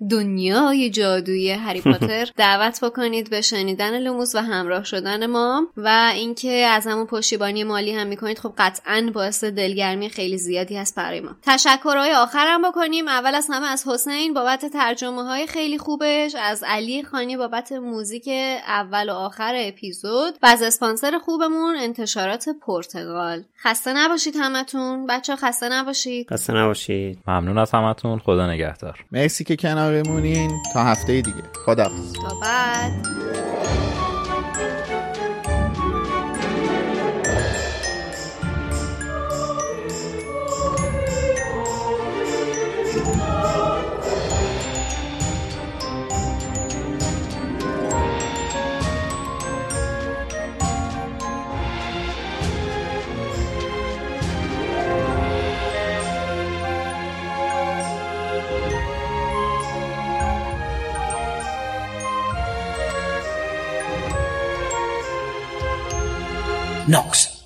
دنیای جادویی هری پاتر دعوت بکنید به شنیدن لوموس و همراه شدن ما. و اینکه از همون پشتیبانی مالی هم می‌کنید خب قطعاً باعث دلگرمی خیلی زیادی هست برای ما. تشکرهای آخرم بکنیم. اول از همه از حسین بابت ترجمه‌های خیلی خوبش، از علی خانی بابت موزیک اول و آخر اپیزود و از اسپانسر خوبمون انتشارات پرتغال. خسته نباشید همتون. بچه‌ها خسته نباشید. خسته نباشید. ممنون از همتون. خدا نگهدار. مرسی که کنارمونین. تا هفته دیگه. خداحافظ. تا بعد. Knox.